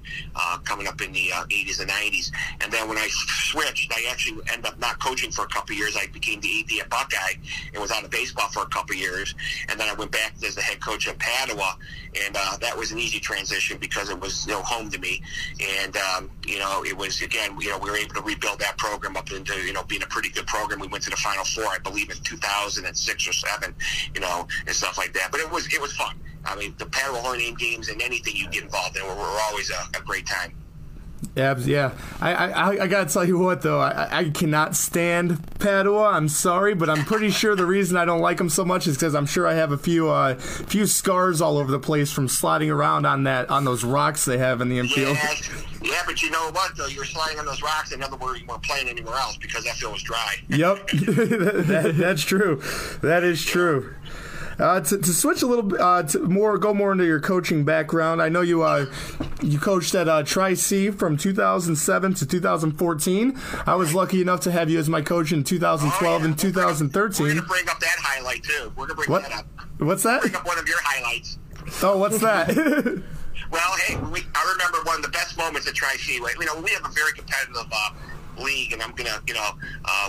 coming up in the 80s and 90s. And then when I switched, I actually ended up not coaching for a couple of years. I became the Medina Buckeye and was out of baseball for a couple of years. And then I went back as the head coach of Padua, and that was an easy transition because it was, you know, home to me. And, you know, it was, again, you know, we were able to rebuild that program up into, you know, being a pretty good program. We went to the Final Four, I believe, in 2006 or 2007, you know, and stuff like that. But it was fun. I mean, the Padua Holy Name games and anything you get involved in were always a great time. Yeah. I got to tell you what, though. I cannot stand Padua. I'm sorry, but I'm pretty sure the reason I don't like them so much is because I'm sure I have a few scars all over the place from sliding around on those rocks they have in the infield. Yeah, Yeah, but you know what, though? You were sliding on those rocks, and in other words, you weren't playing anywhere else because that field was dry. Yep. That's true. That is true. To switch a little bit, go more into your coaching background. I know you coached at Tri-C from 2007 to 2014. I was lucky enough to have you as my coach in 2012 and 2013. We're gonna bring up that highlight too. We're gonna bring that up. What's that? Bring up one of your highlights. Oh, what's that? Well, hey, I remember one of the best moments at Tri-C. You know, we have a very competitive league, and I'm gonna,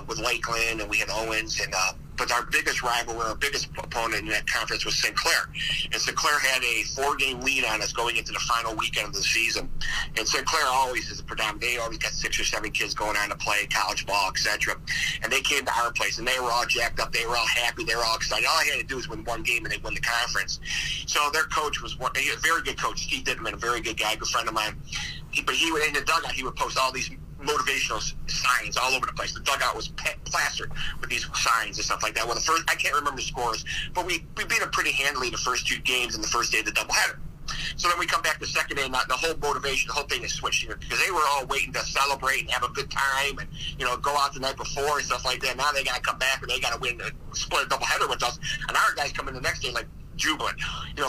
with Lakeland, and we had Owens, and but our biggest rival, our biggest opponent in that conference was Sinclair. And Sinclair had a 4-game lead on us going into the final weekend of the season. And Sinclair always is a predominant. They always got 6 or 7 kids going on to play college ball, etc. And they came to our place, and they were all jacked up. They were all happy. They were all excited. All I had to do was win 1 game, and they won the conference. So their coach was a very good coach, Steve Dittman, a very good guy, a good friend of mine. But he would, in the dugout, he would post all these motivational signs all over the place. The dugout was plastered with these signs and stuff like that. Well, the first, I can't remember the scores, but we beat them pretty handily the first 2 games and the first day of the doubleheader. So then we come back the second day, and the whole motivation, the whole thing is switched here because they were all waiting to celebrate and have a good time and, go out the night before and stuff like that. Now they got to come back and they got to win a split doubleheader with us. And our guys come in the next day like jubilant.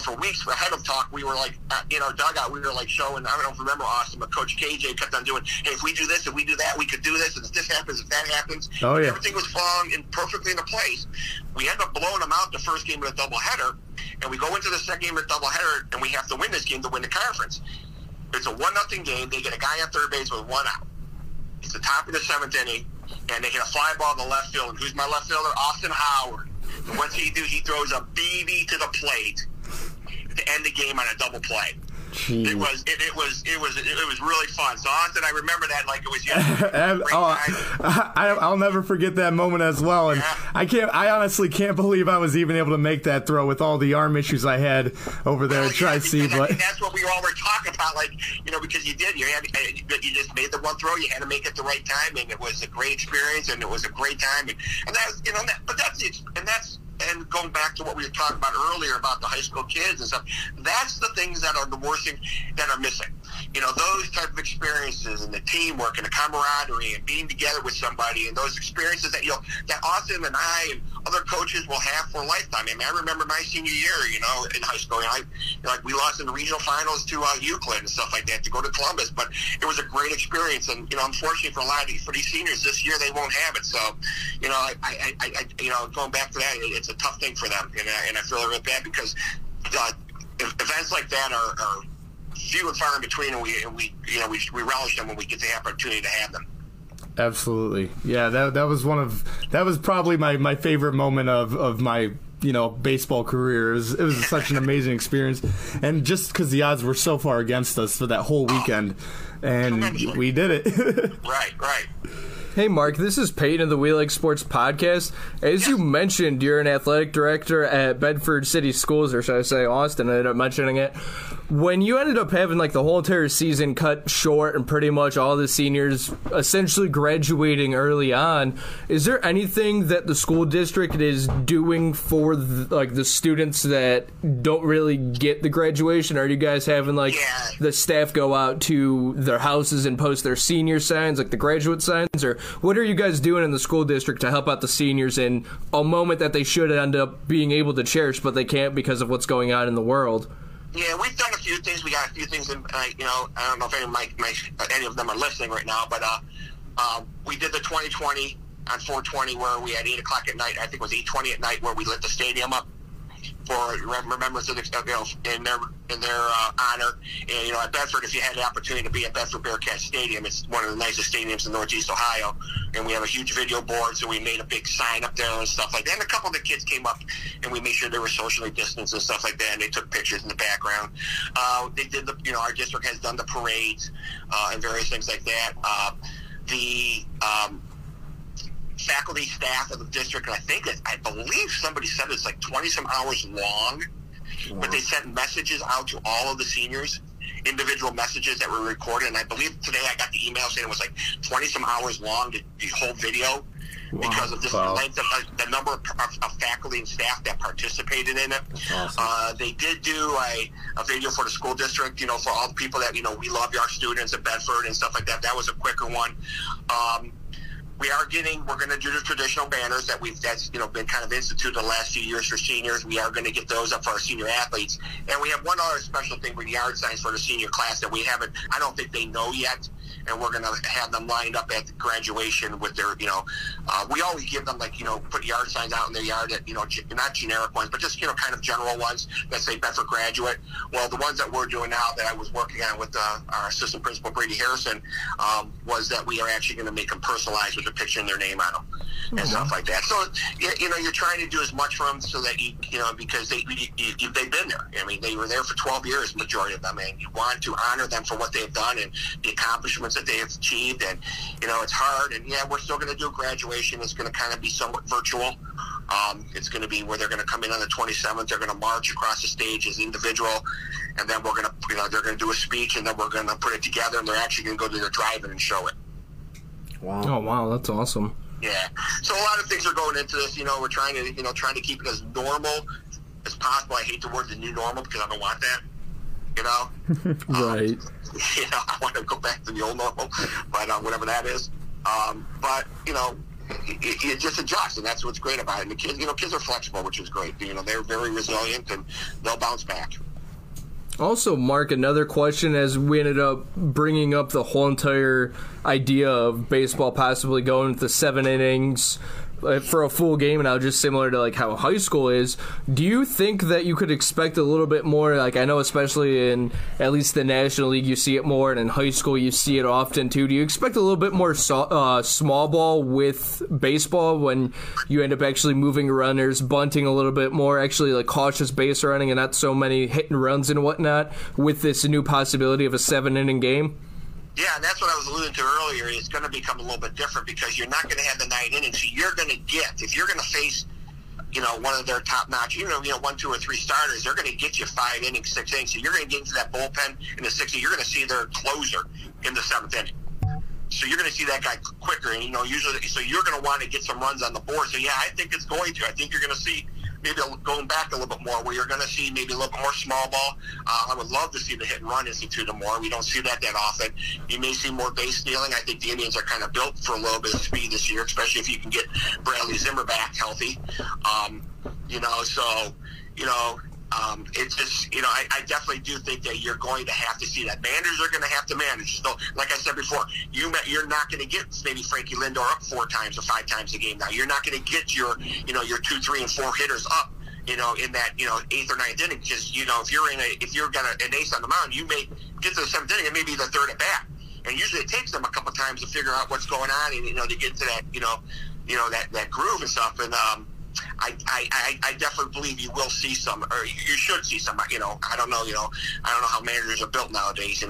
For weeks ahead of talk, we were like, in our dugout, we were like showing, I don't remember Austin, but Coach KJ kept on doing, hey, if we do this, if we do that, we could do this, and if this happens, if that happens. Oh, yeah. Everything was falling perfectly into place. We ended up blowing them out the first game of the doubleheader, and we go into the second game of the doubleheader, and we have to win this game to win the conference. It's a 1-0 game. They get a guy on third base with 1 out. It's the top of the 7th inning, and they hit a fly ball in the left field. And who's my left fielder? Austin Howard. And what's he do? He throws a BB to the plate to end the game on a double play. Jeez. It was really fun. So Austin, I remember that like it was yesterday. I'll never forget that moment as well. And yeah. I honestly can't believe I was even able to make that throw with all the arm issues I had over there at Tri-C. But that's what we all were talking about, like because you just made the one throw. You had to make it the right time, and it was a great experience, and it was a great time, and that was, but that's it, and that's. And going back to what we were talking about earlier about the high school kids and stuff, that's the things that are the worst thing that are missing. Those type of experiences and the teamwork and the camaraderie and being together with somebody and those experiences that that Austin and I and other coaches will have for a lifetime. I mean, I remember my senior year, in high school, we lost in the regional finals to Euclid and stuff like that to go to Columbus, but it was a great experience. And unfortunately for a lot of these seniors this year, they won't have it. So, going back to that, it's a tough thing for them, and I feel a bit bad because events like that are few and far in between, and we relish them when we get the opportunity to have them. Absolutely, yeah. That was probably my favorite moment of my baseball career. It was such an amazing experience, and just because the odds were so far against us for that whole weekend, and we did it. Right. Hey, Mark, this is Peyton of the We Like Sports Podcast. As you mentioned, you're an athletic director at Bedford City Schools, or should I say Austin, I ended up mentioning it. When you ended up having the whole entire season cut short and pretty much all the seniors essentially graduating early on, is there anything that the school district is doing for the students that don't really get the graduation? Are you guys having the staff go out to their houses and post their senior signs, the graduate signs, or what are you guys doing in the school district to help out the seniors in a moment that they should end up being able to cherish, but they can't because of what's going on in the world? Yeah, we've done a few things. We got a few things in, I don't know if any of them are listening right now, but we did the 2020 on 420 where we had 8 o'clock at night. I think it was 8:20 at night where we lit the stadium up for remembrance of in their honor. And at Bedford, if you had the opportunity to be at Bedford Bearcat Stadium, it's one of the nicest stadiums in Northeast Ohio, and we have a huge video board, so we made a big sign up there and stuff like that. And a couple of the kids came up, and we made sure they were socially distanced and stuff like that, and they took pictures in the background. They did our district has done the parades and various things like that. The faculty, staff of the district, and I believe somebody said it's 20-some hours long, but they sent messages out to all of the seniors, individual messages that were recorded, and I believe today I got the email saying it was 20-some hours long, the whole video because of just the number of faculty and staff that participated in it. Awesome. They did do a video for the school district, for all the people that, we love our students at Bedford and stuff like that. That was a quicker one. We're going to do the traditional banners that's been kind of instituted the last few years for seniors. We are going to get those up for our senior athletes. And we have one other special thing with yard signs for the senior class that we haven't, I don't think they know yet. And we're going to have them lined up at graduation with their, we always give them put yard signs out in their yard that, not generic ones, but just, kind of general ones that say Bedford graduate. Well, the ones that we're doing now that I was working on with our assistant principal, Brady Harrison, was that we are actually going to make them personalized with a picture and their name on them and stuff like that. So, you're trying to do as much for them so that, because they've been there. I mean, they were there for 12 years, majority of them, and you want to honor them for what they've done and the accomplishments that they have achieved. And it's hard, and we're still going to do graduation. It's going to kind of be somewhat virtual. It's going to be where they're going to come in on the 27th. They're going to march across the stage as individual, and then we're going to they're going to do a speech, and then we're going to put it together, and they're actually going to go to their drive-in and show it. Wow. Oh wow, that's awesome. Yeah, so a lot of things are going into this. We're trying to keep it as normal as possible. I hate the word the new normal because I don't want that. Right. I want to go back to the old normal, but whatever that is. But it just adjusts, and that's what's great about it. And the kids, kids are flexible, which is great. They're very resilient, and they'll bounce back. Also, Mark, another question, as we ended up bringing up the whole entire idea of baseball possibly going with the 7 innings for a full game, and now just similar to how high school is, do you think that you could expect a little bit more? I know especially in at least the National League you see it more, and in high school you see it often too. Do you expect a little bit more small ball with baseball when you end up actually moving runners, bunting a little bit more, actually cautious base running and not so many hit and runs and whatnot with this new possibility of a 7-inning game? Yeah, and that's what I was alluding to earlier. It's going to become a little bit different because you're not going to have the 9 innings. So you're going to get, if you're going to face, one of their top-notch, 1, 2, or 3 starters, they're going to get you 5 innings, 6 innings. So you're going to get into that bullpen in the 6th. You're going to see their closer in the 7th inning. So you're going to see that guy quicker. And, usually, so you're going to want to get some runs on the board. So, yeah, I think it's going to. I think you're going to see maybe going back a little bit more, where you're going to see maybe a little bit more small ball. I would love to see the hit and run instituted more. We don't see that often. You may see more base stealing. I think the Indians are kind of built for a little bit of speed this year, especially if you can get Bradley Zimmer back healthy. It's just, I definitely do think that you're going to have to see that. Managers are going to have to manage. So, like I said before, you're not going to get maybe Frankie Lindor up 4 times or 5 times a game now. You're not going to get your 2, 3, and 4 hitters up, in that, 8th or 9th inning. Because, if you're got an ace on the mound, you may get to the 7th inning and maybe the 3rd at bat. And usually it takes them a couple times to figure out what's going on and, to get to that, that groove and stuff. And, I definitely believe you will see some, or you should see some. I don't know how managers are built nowadays. They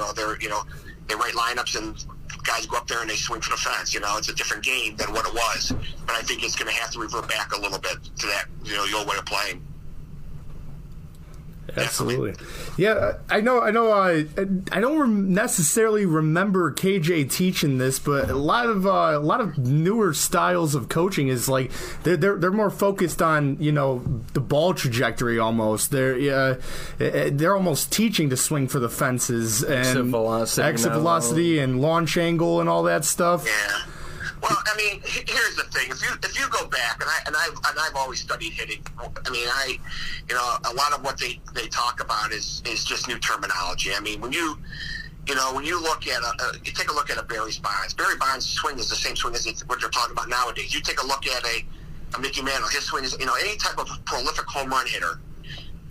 write lineups and guys go up there and they swing for the fence. It's a different game than what it was. But I think it's going to have to revert back a little bit to that, the old way of playing. Absolutely. Yeah, I know. I don't necessarily remember KJ teaching this, but a lot of newer styles of coaching is they're more focused on the ball trajectory almost. They're almost teaching to swing for the fences and exit velocity and launch angle and all that stuff. Yeah. Well, I mean, here's the thing. If you go back, and I've always studied hitting. I mean, a lot of what they talk about is just new terminology. I mean, when you look at you take a look at a Barry Bonds. Barry Bonds' swing is the same swing as what they're talking about nowadays. You take a look at a Mickey Mantle. His swing is any type of prolific home run hitter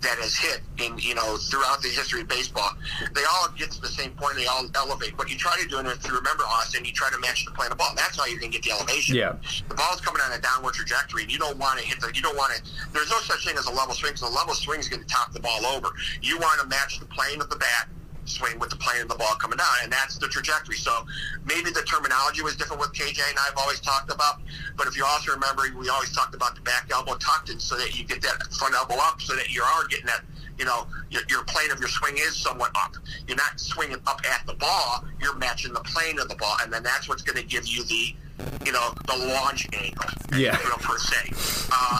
that has hit in throughout the history of baseball. They all get to the same point. They all elevate. What you try to do, and if you remember, Austin, you try to match the play of the ball. That's how you're going to get the elevation. Yeah. The ball's coming on a downward trajectory, and you don't want to hit the. You don't want to. There's no such thing as a level swing. Because a level swing is going to top the ball over. You want to match the plane of the bat swing with the plane of the ball coming down, and that's the trajectory. So maybe the terminology was different with KJ and I've always talked about, but if you also remember, we always talked about the back elbow tucked in so that you get that front elbow up so that you are getting that, your plane of your swing is somewhat up. You're not swinging up at the ball, you're matching the plane of the ball, and then that's what's going to give you the the launch angle. Yeah. Per se.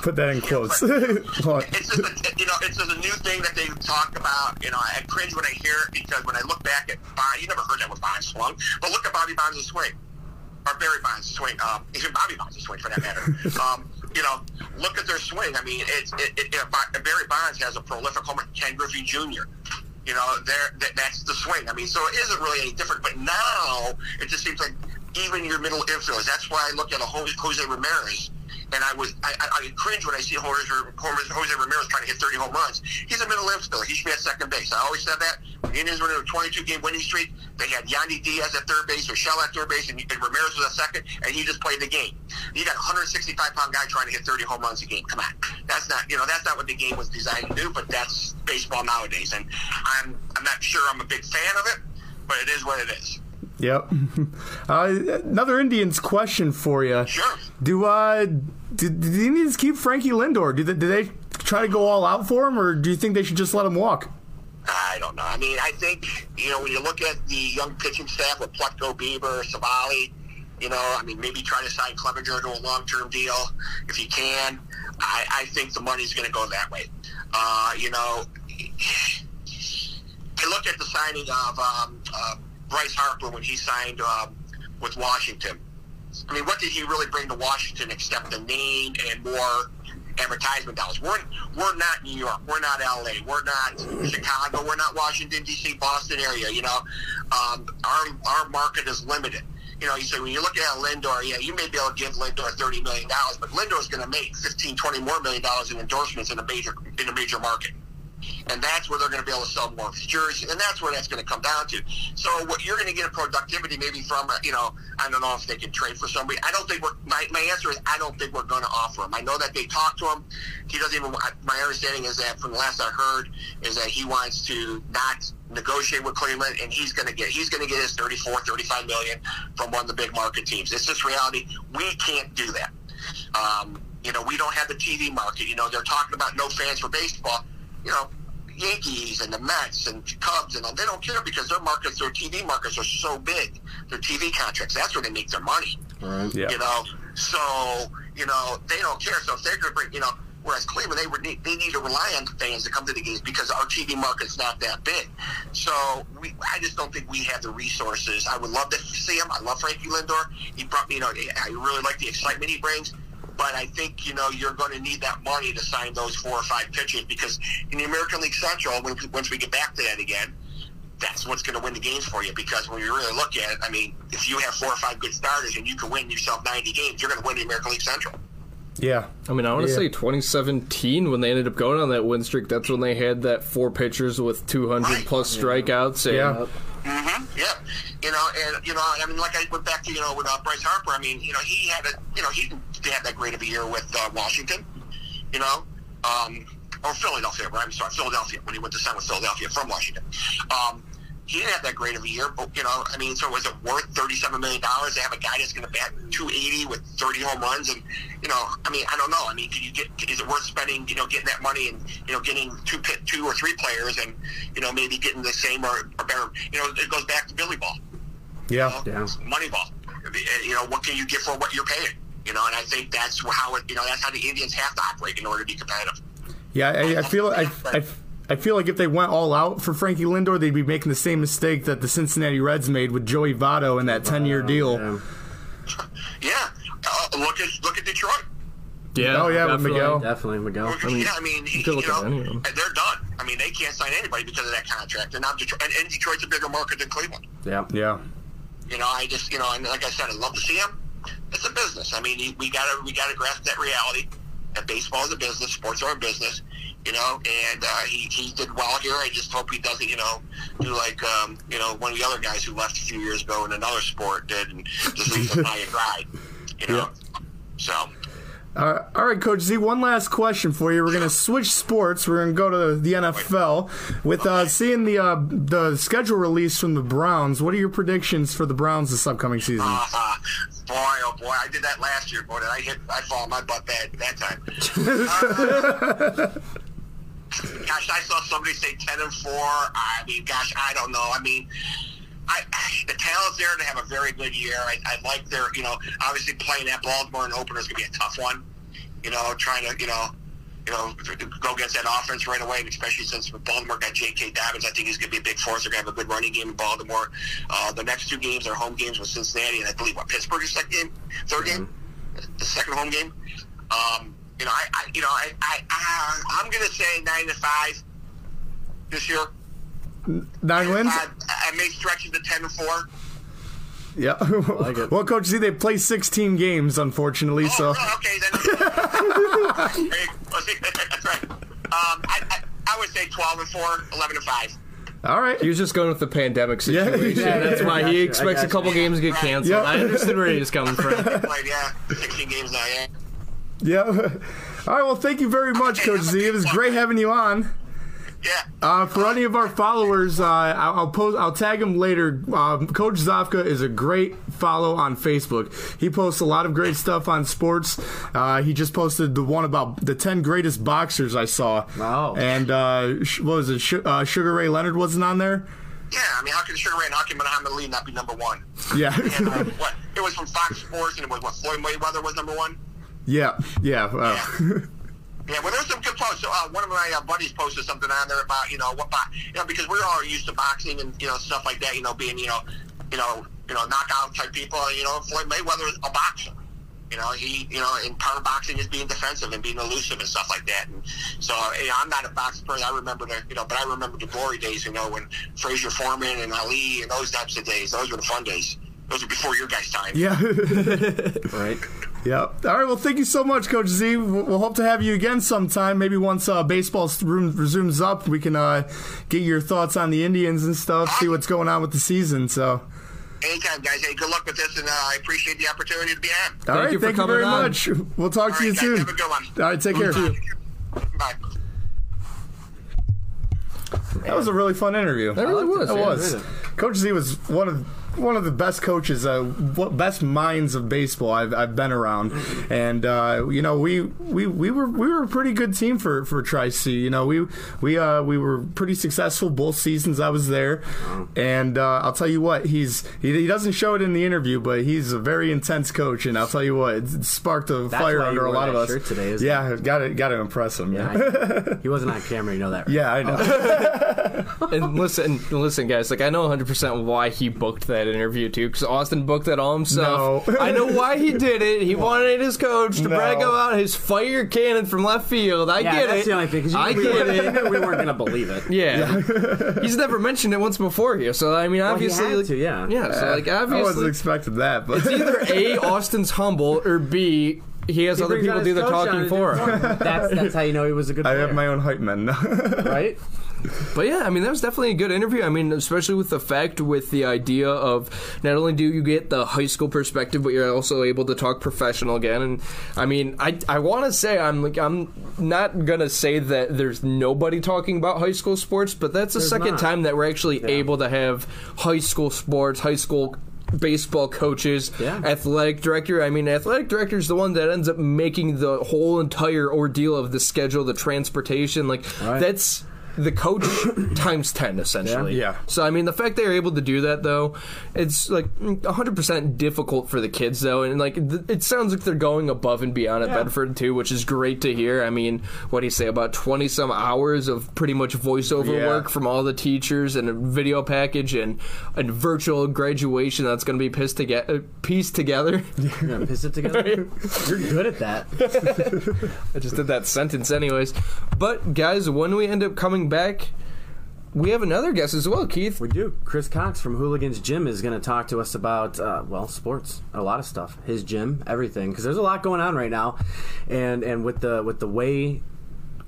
Put that in quotes. It's just a new thing that they talk about. I cringe when I hear it, because when I look back at Bonds, you never heard that when Bonds swung, but look at Bobby Bonds' swing, or Barry Bonds' swing, even Bobby Bonds' swing for that matter. Look at their swing. I mean, Barry Bonds has a prolific homer, Ken Griffey Jr. That's the swing. I mean, so it isn't really any different. But now it just seems like even your middle infielders. That's why I look at a Jose Ramirez, and I cringe when I see Jose Ramirez trying to hit 30 home runs. He's a middle infielder. He should be at second base. I always said that. The Indians were in a 22-game winning streak. They had Yandy Diaz at third base, or Shell at third base, and Ramirez was at second, and he just played the game. You got a 165-pound guy trying to hit 30 home runs a game. Come on, that's not what the game was designed to do. But that's baseball nowadays, and I'm not sure I'm a big fan of it, but it is what it is. Yep. Another Indians question for you. Sure. Do the Indians keep Frankie Lindor? Do they try to go all out for him, or do you think they should just let him walk? I don't know. I mean, I think, when you look at the young pitching staff with Plutko, Bieber, Savali, maybe try to sign Clevinger to a long-term deal if you can. I think the money's going to go that way. I look at the signing of Bryce Harper when he signed with Washington. I mean, what did he really bring to Washington except the name and more advertisement dollars? We're not New York. We're not L.A. We're not Chicago. We're not Washington, D.C., Boston area, Our market is limited. So when you look at Lindor, you may be able to give Lindor $30 million, but Lindor's going to make $15, $20 more million in endorsements in a major market. And that's where they're going to be able to sell more jerseys, and that's where that's going to come down to. So what you're going to get in productivity maybe from, I don't know if they can trade for somebody. I don't think my answer is I don't think we're going to offer him. I know that they talked to him. My understanding is that from the last I heard is that he wants to not negotiate with Cleveland, and he's going to get his $35 million from one of the big market teams. It's just reality. We can't do that. We don't have the TV market. They're talking about no fans for baseball. Yankees and the Mets and Cubs and all, they don't care because their TV markets are so big. Their TV contracts, that's where they make their money. Right. Yeah. So they don't care. So if they're going to bring, whereas Cleveland, they need to rely on the fans to come to the games because our TV market's not that big. So I just don't think we have the resources. I would love to see him. I love Frankie Lindor. He brought me, I really like the excitement he brings. But I think, you're going to need that money to sign those 4 or 5 pitchers because in the American League Central, once we get back to that again, that's what's going to win the games for you because when you really look at it, I mean, if you have 4 or 5 good starters and you can win yourself 90 games, you're going to win the American League Central. Yeah. I mean, I want to say 2017, when they ended up going on that win streak, that's when they had that 4 pitchers with 200-plus strikeouts. And, yeah. Mm-hmm. Yeah. Like I went back to, with Bryce Harper, he had he didn't have that great of a year with Washington, or Philadelphia, Philadelphia, when he went to sign with Philadelphia from Washington. He didn't have that great of a year, but, so was it worth $37 million to have a guy that's going to bat 280 with 30 home runs? And, I don't know. I mean, is it worth spending, getting that money and, getting two or three players and, maybe getting the same or better? It goes back to Billy Ball. Yeah. Moneyball. What can you get for what you're paying? And I think that's how that's how the Indians have to operate in order to be competitive. Yeah, I feel like if they went all out for Frankie Lindor, they'd be making the same mistake that the Cincinnati Reds made with Joey Votto in that 10-year deal. Man. Yeah, look at Detroit. Yeah, definitely, with Miguel. Definitely Miguel. They're done. I mean, they can't sign anybody because of that contract. And now Detroit's a bigger market than Cleveland. Yeah, yeah. And like I said, I'd love to see him. It's a business. I mean, we gotta grasp that reality. That baseball is a business. Sports are a business. And he did well here. I just hope he doesn't, do like, one of the other guys who left a few years ago in another sport did and just leave him high and dry, Yeah. So. All right, Coach Z, one last question for you. We're going to switch sports. We're going to go to the NFL. With seeing the schedule release from the Browns, what are your predictions for the Browns this upcoming season? Boy, oh boy, I did that last year, boy. I fall on my butt bad that time. Gosh, I saw somebody say 10-4. I mean, gosh, I don't know. I mean, The talent's there to have a very good year. I like their, obviously playing at Baltimore in the opener is going to be a tough one. Trying to, go against that offense right away, and especially since Baltimore got J.K. Dobbins, I think he's going to be a big force. They're going to have a good running game in Baltimore. The next two games are home games with Cincinnati, and I believe Pittsburgh's second game, third game, the second home game. I'm going to say 9-5 this year. 9 wins. I may stretch it to 10-4. Yeah. Like it. Well, Coach Z, they play 16 games, unfortunately. Okay. Then. That's right. I would say 12-4, 11-5. All right. He was just going with the pandemic situation. Yeah, that's why he expects a couple games to get canceled. Yep. I understand where he was coming from. Played, 16 games now, Yeah. All right. Well, thank you very much, Coach Z. It was great having you on. Yeah. For any of our followers, I'll tag him later. Coach Zofka is a great follow on Facebook. He posts a lot of great stuff on sports. He just posted the one about the 10 greatest boxers I saw. Wow. And what was it? Sugar Ray Leonard wasn't on there? Yeah, I mean, how can Sugar Ray and Hakeem Muhammad Ali not be number one? Yeah. And, it was from Fox Sports, and it was, Floyd Mayweather was number one? Yeah. Yeah, well, there's some good posts. So, one of my buddies posted something on there about, because we're all used to boxing and, stuff like that, being, knockout type people. Floyd Mayweather is a boxer. He, and part of boxing is being defensive and being elusive and stuff like that. And so, I'm not a boxing person. I remember I remember the glory days, when Frazier Foreman and Ali and those types of days. Those were the fun days. Those were before your guys' time. Yeah. Right. Yeah. All right. Well, thank you so much, Coach Z. We'll hope to have you again sometime. Maybe once baseball resumes up, we can get your thoughts on the Indians and stuff, see what's going on with the season. So, anytime, guys. Hey, good luck with this, and I appreciate the opportunity to be on. All right. Thank you very much. We'll talk to you soon. Have a good one. All right. Take care. Bye. That was a really fun interview. That really was. It was. Coach Z was one of the best coaches, best minds of baseball I've been around, and we were a pretty good team for Tri-C. We were pretty successful both seasons I was there, and I'll tell you what, he doesn't show it in the interview, but he's a very intense coach, and I'll tell you what, it sparked a fire under a lot of us. That's why you wore that shirt today, isn't it? Got to impress him. Yeah, he wasn't on camera, you know that, right? Yeah, I know. And listen, guys, I know 100% why he booked that interview too, because Austin booked that all himself. No. I know why he did it. He wanted his coach to brag about his fire cannon from left field. I get it. That's the only thing. We weren't going to believe it. Yeah. He's never mentioned it once before here. So I mean, obviously, he had to, yeah. So obviously, I wasn't expecting that. But it's either A, Austin's humble, or B, he has other people do the talking for him. That's how you know he was a good player. I have my own hype men, right? But yeah, I mean, that was definitely a good interview. I mean, especially with the idea of not only do you get the high school perspective, but you're also able to talk professional again. And I mean, I want to say I'm not gonna say that there's nobody talking about high school sports, but that's the second time that we're actually able to have high school sports, high school baseball coaches, athletic director. I mean, athletic director is the one that ends up making the whole entire ordeal of the schedule, the transportation. That's the coach times 10, essentially. Yeah. So, I mean, the fact they're able to do that, though, it's 100% difficult for the kids, though. And, it sounds like they're going above and beyond at Bedford, too, which is great to hear. I mean, what do you say, about 20-some hours of pretty much voiceover work from all the teachers and a video package and virtual graduation that's going to be pieced together. You're going to piece it together? You're good at that. I just did that sentence anyways. But, guys, when we end up coming back, we have another guest as well, Keith. We do. Chris Cox from Hooligans Gym is going to talk to us about, sports, a lot of stuff, his gym, everything, because there's a lot going on right now, and with the way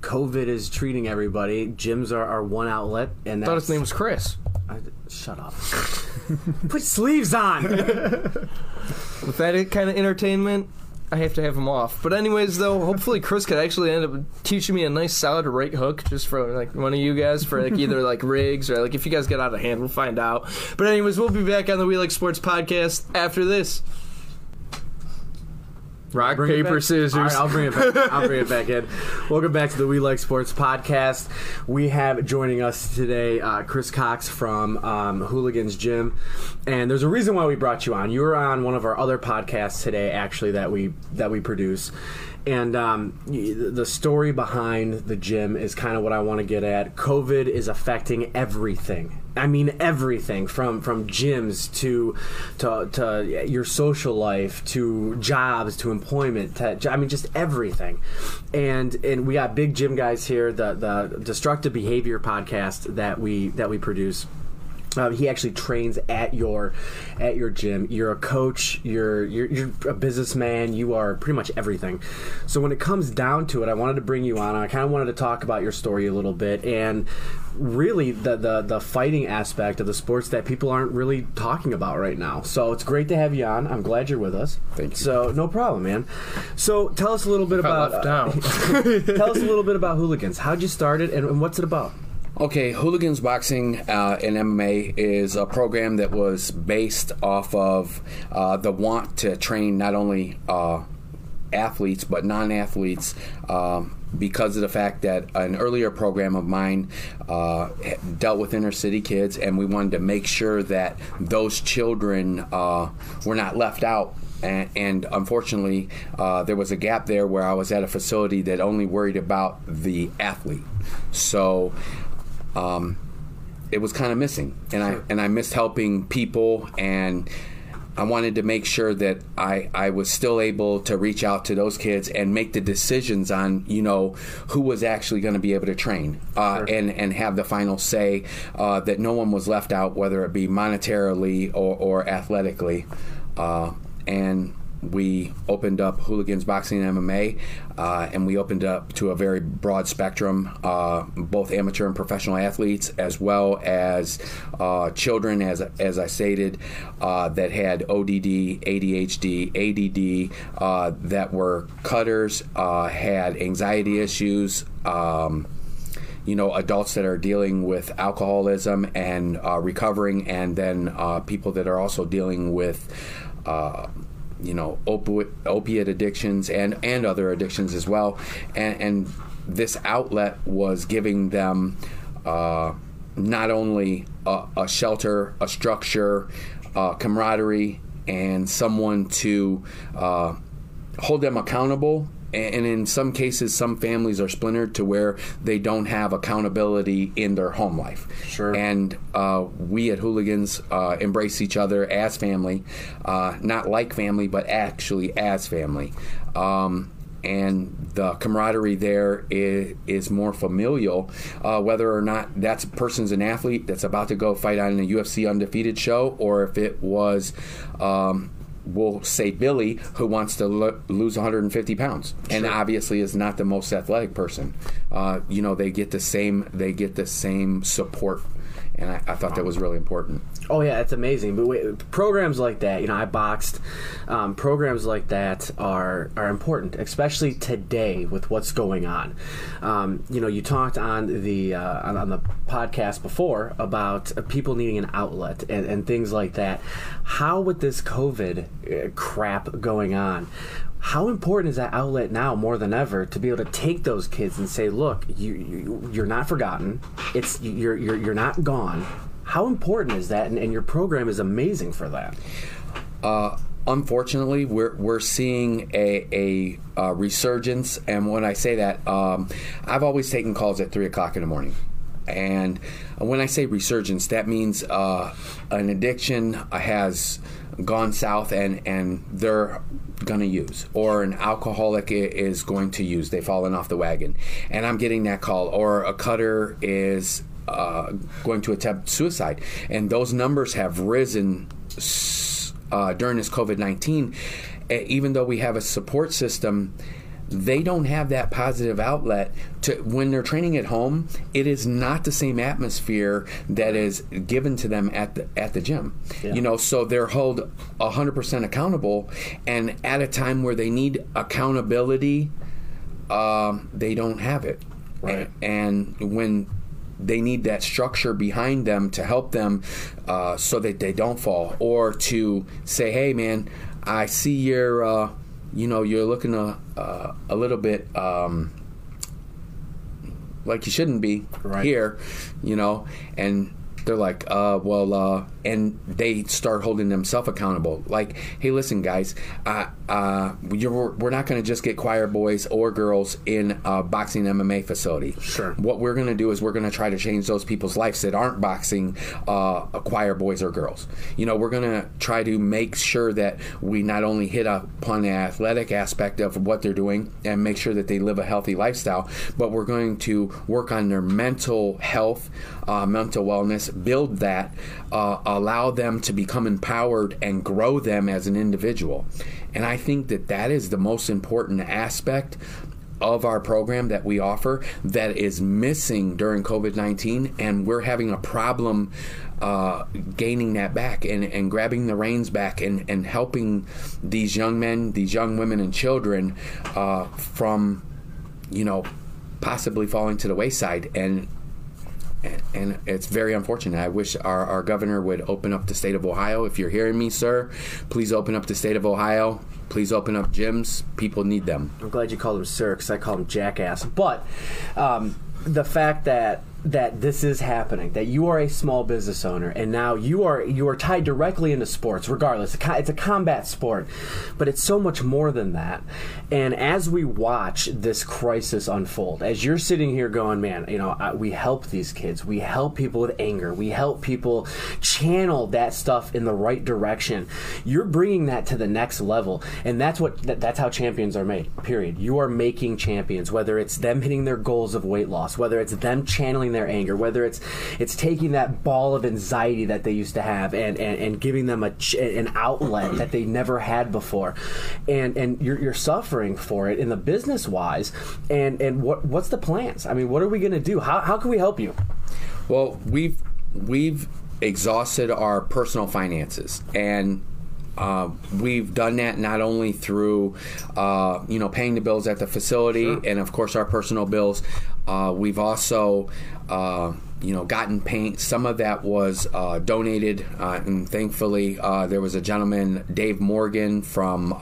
COVID is treating everybody, gyms are our one outlet. And I thought his name was Chris. Shut up. Put sleeves on. With that kind of entertainment, I have to have him off. But anyways, though, hopefully Chris could actually end up teaching me a nice solid right hook just for one of you guys for either rigs or if you guys get out of hand, we'll find out. But anyways, we'll be back on the We Like Sports podcast after this. Rock, bring paper, scissors. All right, I'll bring it back. I'll bring it back in. Welcome back to the We Like Sports Podcast. We have joining us today Chris Cox from Hooligans Gym. And there's a reason why we brought you on. You were on one of our other podcasts today, actually, that we produce. And the story behind the gym is kind of what I want to get at. COVID is affecting everything. I mean everything, from gyms to your social life, to jobs, to employment, just everything. And we got big gym guys here, the Destructive Behavior podcast that we produce. He actually trains at your gym. You're a coach. You're a businessman. You are pretty much everything. So when it comes down to it, I wanted to bring you on. I kind of wanted to talk about your story a little bit and really the fighting aspect of the sports that people aren't really talking about right now. So it's great to have you on. I'm glad you're with us. Thank you. So no problem, man. So tell us a little bit tell us a little bit about Hooligans. How'd you start it and what's it about? Okay, Hooligans Boxing and MMA is a program that was based off of the want to train not only athletes but non-athletes because of the fact that an earlier program of mine dealt with inner city kids, and we wanted to make sure that those children were not left out. And unfortunately, there was a gap there where I was at a facility that only worried about the athlete. So it was kind of missing, and sure. I missed helping people, and I wanted to make sure that I was still able to reach out to those kids and make the decisions on, who was actually going to be able to train sure. and have the final say that no one was left out, whether it be monetarily or athletically. And we opened up Hooligans Boxing and MMA, and we opened up to a very broad spectrum, both amateur and professional athletes, as well as children, as I stated, that had ODD, ADHD, ADD, that were cutters, had anxiety issues, adults that are dealing with alcoholism and recovering, and then people that are also dealing with opiate addictions and other addictions as well. And this outlet was giving them not only a shelter, a structure, camaraderie, and someone to hold them accountable. And in some cases, some families are splintered to where they don't have accountability in their home life. Sure. And we at Hooligans embrace each other as family, not like family, but actually as family. And the camaraderie there is more familial, whether or not that's a person's an athlete that's about to go fight on a UFC Undefeated show, or if it was... we'll say Billy, who wants to lose 150 pounds, and sure. obviously is not the most athletic person. They get the same support, and I thought that was really important. Oh yeah, it's amazing. But wait, programs like that, I boxed. Programs like that are important, especially today with what's going on. You talked on the on the podcast before about people needing an outlet and things like that. How with this COVID crap going on, how important is that outlet now more than ever to be able to take those kids and say, look, you're not forgotten, it's you're not gone. How important is that, and your program is amazing for that. Unfortunately, we're seeing a resurgence, and when I say that, I've always taken calls at 3 o'clock in the morning. And when I say resurgence, that means an addiction has gone south and they're going to use, or an alcoholic is going to use. They've fallen off the wagon. And I'm getting that call. Or a cutter is going to attempt suicide. And those numbers have risen during this COVID-19. Even though we have a support system, they don't have that positive outlet. When they're training at home, it is not the same atmosphere that is given to them at the gym. Yeah. So they're held 100% accountable, and at a time where they need accountability, they don't have it. Right. And when they need that structure behind them to help them so that they don't fall, or to say, hey, man, I see your you know, you're looking a little bit like you shouldn't be here, you know, and they're like, and they start holding themselves accountable. Like, hey, listen, guys, we're not going to just get choir boys or girls in a boxing MMA facility. Sure. What we're going to do is we're going to try to change those people's lives that aren't boxing choir boys or girls. You know, we're going to try to make sure that we not only hit upon the athletic aspect of what they're doing and make sure that they live a healthy lifestyle, but we're going to work on their mental health, mental wellness, build that, allow them to become empowered and grow them as an individual. And I think that that is the most important aspect of our program that we offer that is missing during COVID-19, and we're having a problem gaining that back and grabbing the reins back and helping these young men, these young women and children from, you know, possibly falling to the wayside. And it's very unfortunate. I wish our governor would open up the state of Ohio. If you're hearing me, sir, please open up the state of Ohio. Please open up gyms. People need them. I'm glad you called him sir, because I called him jackass. But the fact that this is happening, that you are a small business owner, and now you are tied directly into sports, regardless. It's a combat sport, but it's so much more than that. And as we watch this crisis unfold, as you're sitting here going, man, you know, we help these kids. We help people with anger. We help people channel that stuff in the right direction. You're bringing that to the next level, and that's how champions are made, period. You are making champions, whether it's them hitting their goals of weight loss, whether it's them channeling their anger, whether it's taking that ball of anxiety that they used to have and giving them an outlet that they never had before, and you're suffering for it in the business wise, and what's the plans? I mean, what are we going to do? How can we help you? Well, we've exhausted our personal finances, and we've done that not only through you know, paying the bills at the facility, sure, and of course our personal bills. We've also you know, gotten paint. Some of that was donated, and thankfully there was a gentleman, Dave Morgan from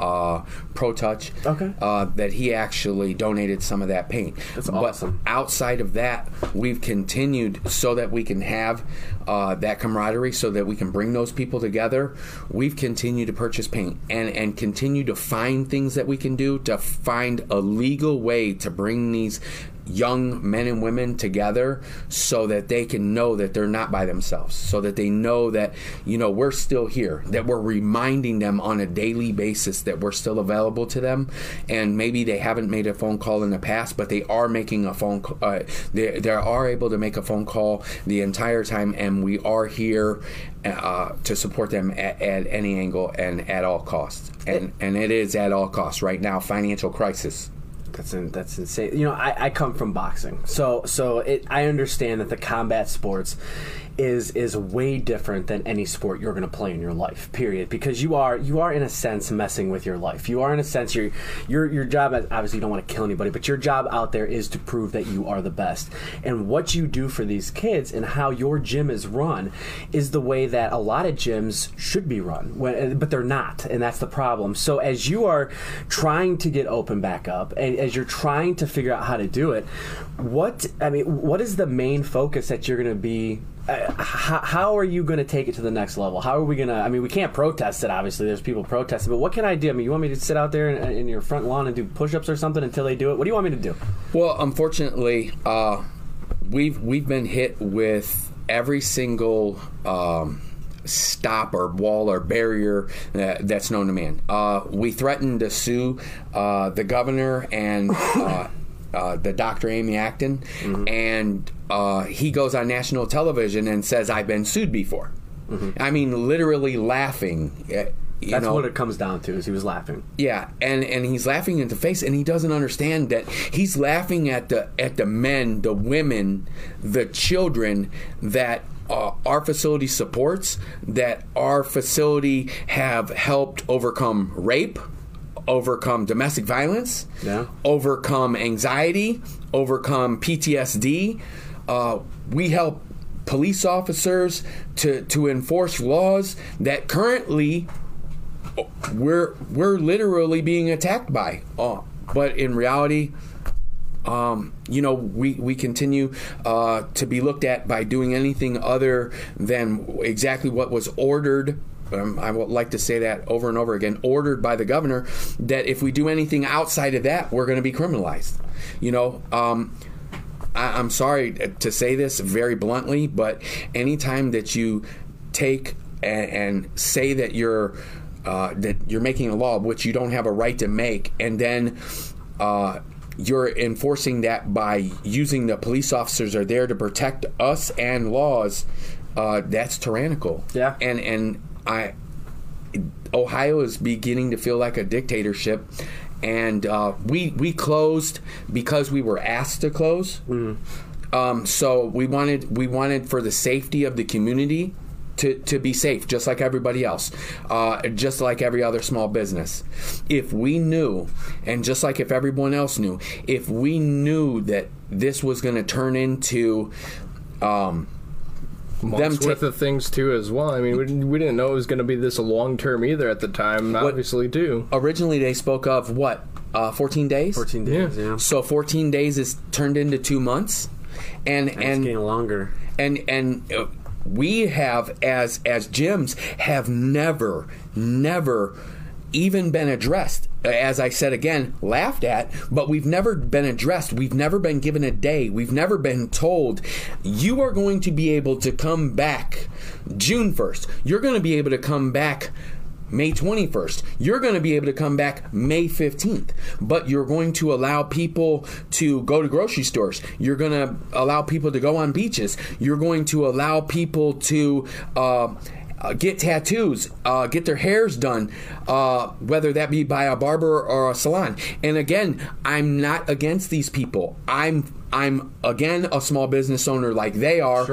ProTouch, that he actually donated some of that paint. That's awesome. But outside of that, we've continued so that we can have that camaraderie, so that we can bring those people together. We've continued to purchase paint and continue to find things that we can do to find a legal way to bring these young men and women together, so that they can know that they're not by themselves, so that they know that, you know, we're still here, that we're reminding them on a daily basis that we're still available to them. And maybe they haven't made a phone call in the past, but they are making a phone call. They are able to make a phone call the entire time, and we are here to support them at any angle and at all costs. And it is at all costs right now, financial crisis. That's insane. You know, I come from boxing, so I understand that the combat sports is way different than any sport you're going to play in your life, period. Because you are in a sense messing with your life. You are in a sense your job, obviously you don't want to kill anybody, but your job out there is to prove that you are the best. And what you do for these kids and how your gym is run is the way that a lot of gyms should be run, but they're not, and that's the problem. So as you are trying to get open back up, and as you're trying to figure out how to do it, what is the main focus that you're going to be? How are you going to take it to the next level? How are we going to? I mean, we can't protest it, obviously. There's people protesting, but what can I do? I mean, you want me to sit out there in your front lawn and do push-ups or something until they do it? What do you want me to do? Well, unfortunately, we've been hit with every single stop or wall or barrier that's known to man. We threatened to sue the governor and the Dr. Amy Acton, mm-hmm. and he goes on national television and says, I've been sued before. Mm-hmm. I mean, literally laughing. That's what it comes down to, is he was laughing. Yeah, and he's laughing in the face, and he doesn't understand that he's laughing at the men, the women, the children that our facility supports, that our facility have helped overcome rape, overcome domestic violence, overcome anxiety, overcome PTSD. We help police officers to enforce laws that currently we're literally being attacked by. But in reality, we continue to be looked at by doing anything other than exactly what was ordered. I would like to say that over and over again, ordered by the governor, that if we do anything outside of that, we're going to be criminalized. I'm sorry to say this very bluntly, but anytime that you take and say that you're making a law which you don't have a right to make, and then you're enforcing that by using the police officers are there to protect us and laws, that's tyrannical. Yeah. And Ohio is beginning to feel like a dictatorship, and we closed because we were asked to close. Mm-hmm. So we wanted for the safety of the community to be safe, just like everybody else, just like every other small business. If we knew, and just like if everyone else knew, if we knew that this was going to turn into the things too as well. I mean, we didn't know it was going to be this long term either at the time, and obviously too. Originally, they spoke of 14 days. 14 days, yeah. So 14 days is turned into 2 months, and it's getting longer. And we have as gyms have never even been addressed. As I said again, laughed at, but we've never been addressed. We've never been given a day. We've never been told, you are going to be able to come back June 1st. You're going to be able to come back May 21st. You're going to be able to come back May 15th. But you're going to allow people to go to grocery stores. You're going to allow people to go on beaches. You're going to allow people to get tattoos, get their hairs done, whether that be by a barber or a salon. And again, I'm not against these people. I'm again a small business owner like they are.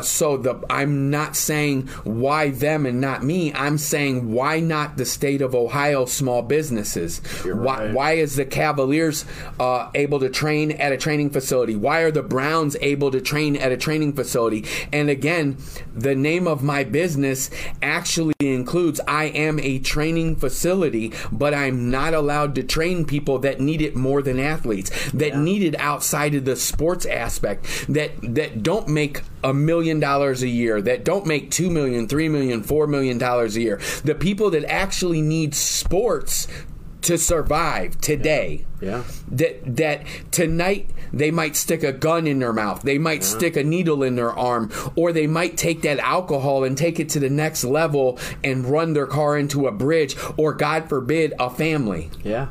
Sure. I'm not saying why them and not me. I'm saying why not the state of Ohio small businesses? You're right. Why is the Cavaliers able to train at a training facility? Why are the Browns able to train at a training facility? And again, the name of my business actually includes I am a training facility, but I'm not allowed to train people that need it more than athletes, that need it outside of the sports aspect, that don't make $1 million a year, that don't make $2 million, $3 million, $4 million a year. The people that actually need sports to survive today. Yeah. That tonight they might stick a gun in their mouth, they might stick a needle in their arm, or they might take that alcohol and take it to the next level and run their car into a bridge, or God forbid, a family. Yeah.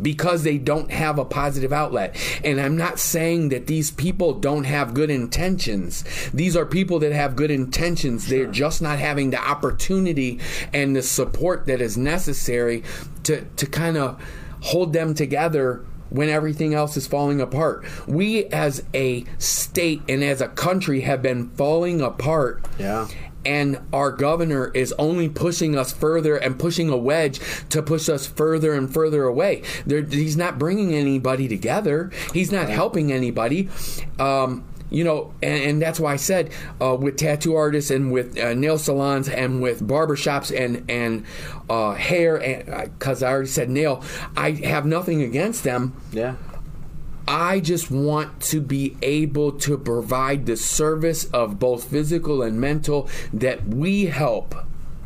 Because they don't have a positive outlet. And I'm not saying that these people don't have good intentions. These are people that have good intentions. Sure. They're just not having the opportunity and the support that is necessary to kind of hold them together when everything else is falling apart. We as a state and as a country have been falling apart. Yeah. And our governor is only pushing us further and pushing a wedge to push us further and further away. He's not bringing anybody together. He's not helping anybody. And that's why I said with tattoo artists and with nail salons and with barbershops and hair, because I already said nail, I have nothing against them. Yeah. I just want to be able to provide the service of both physical and mental that we help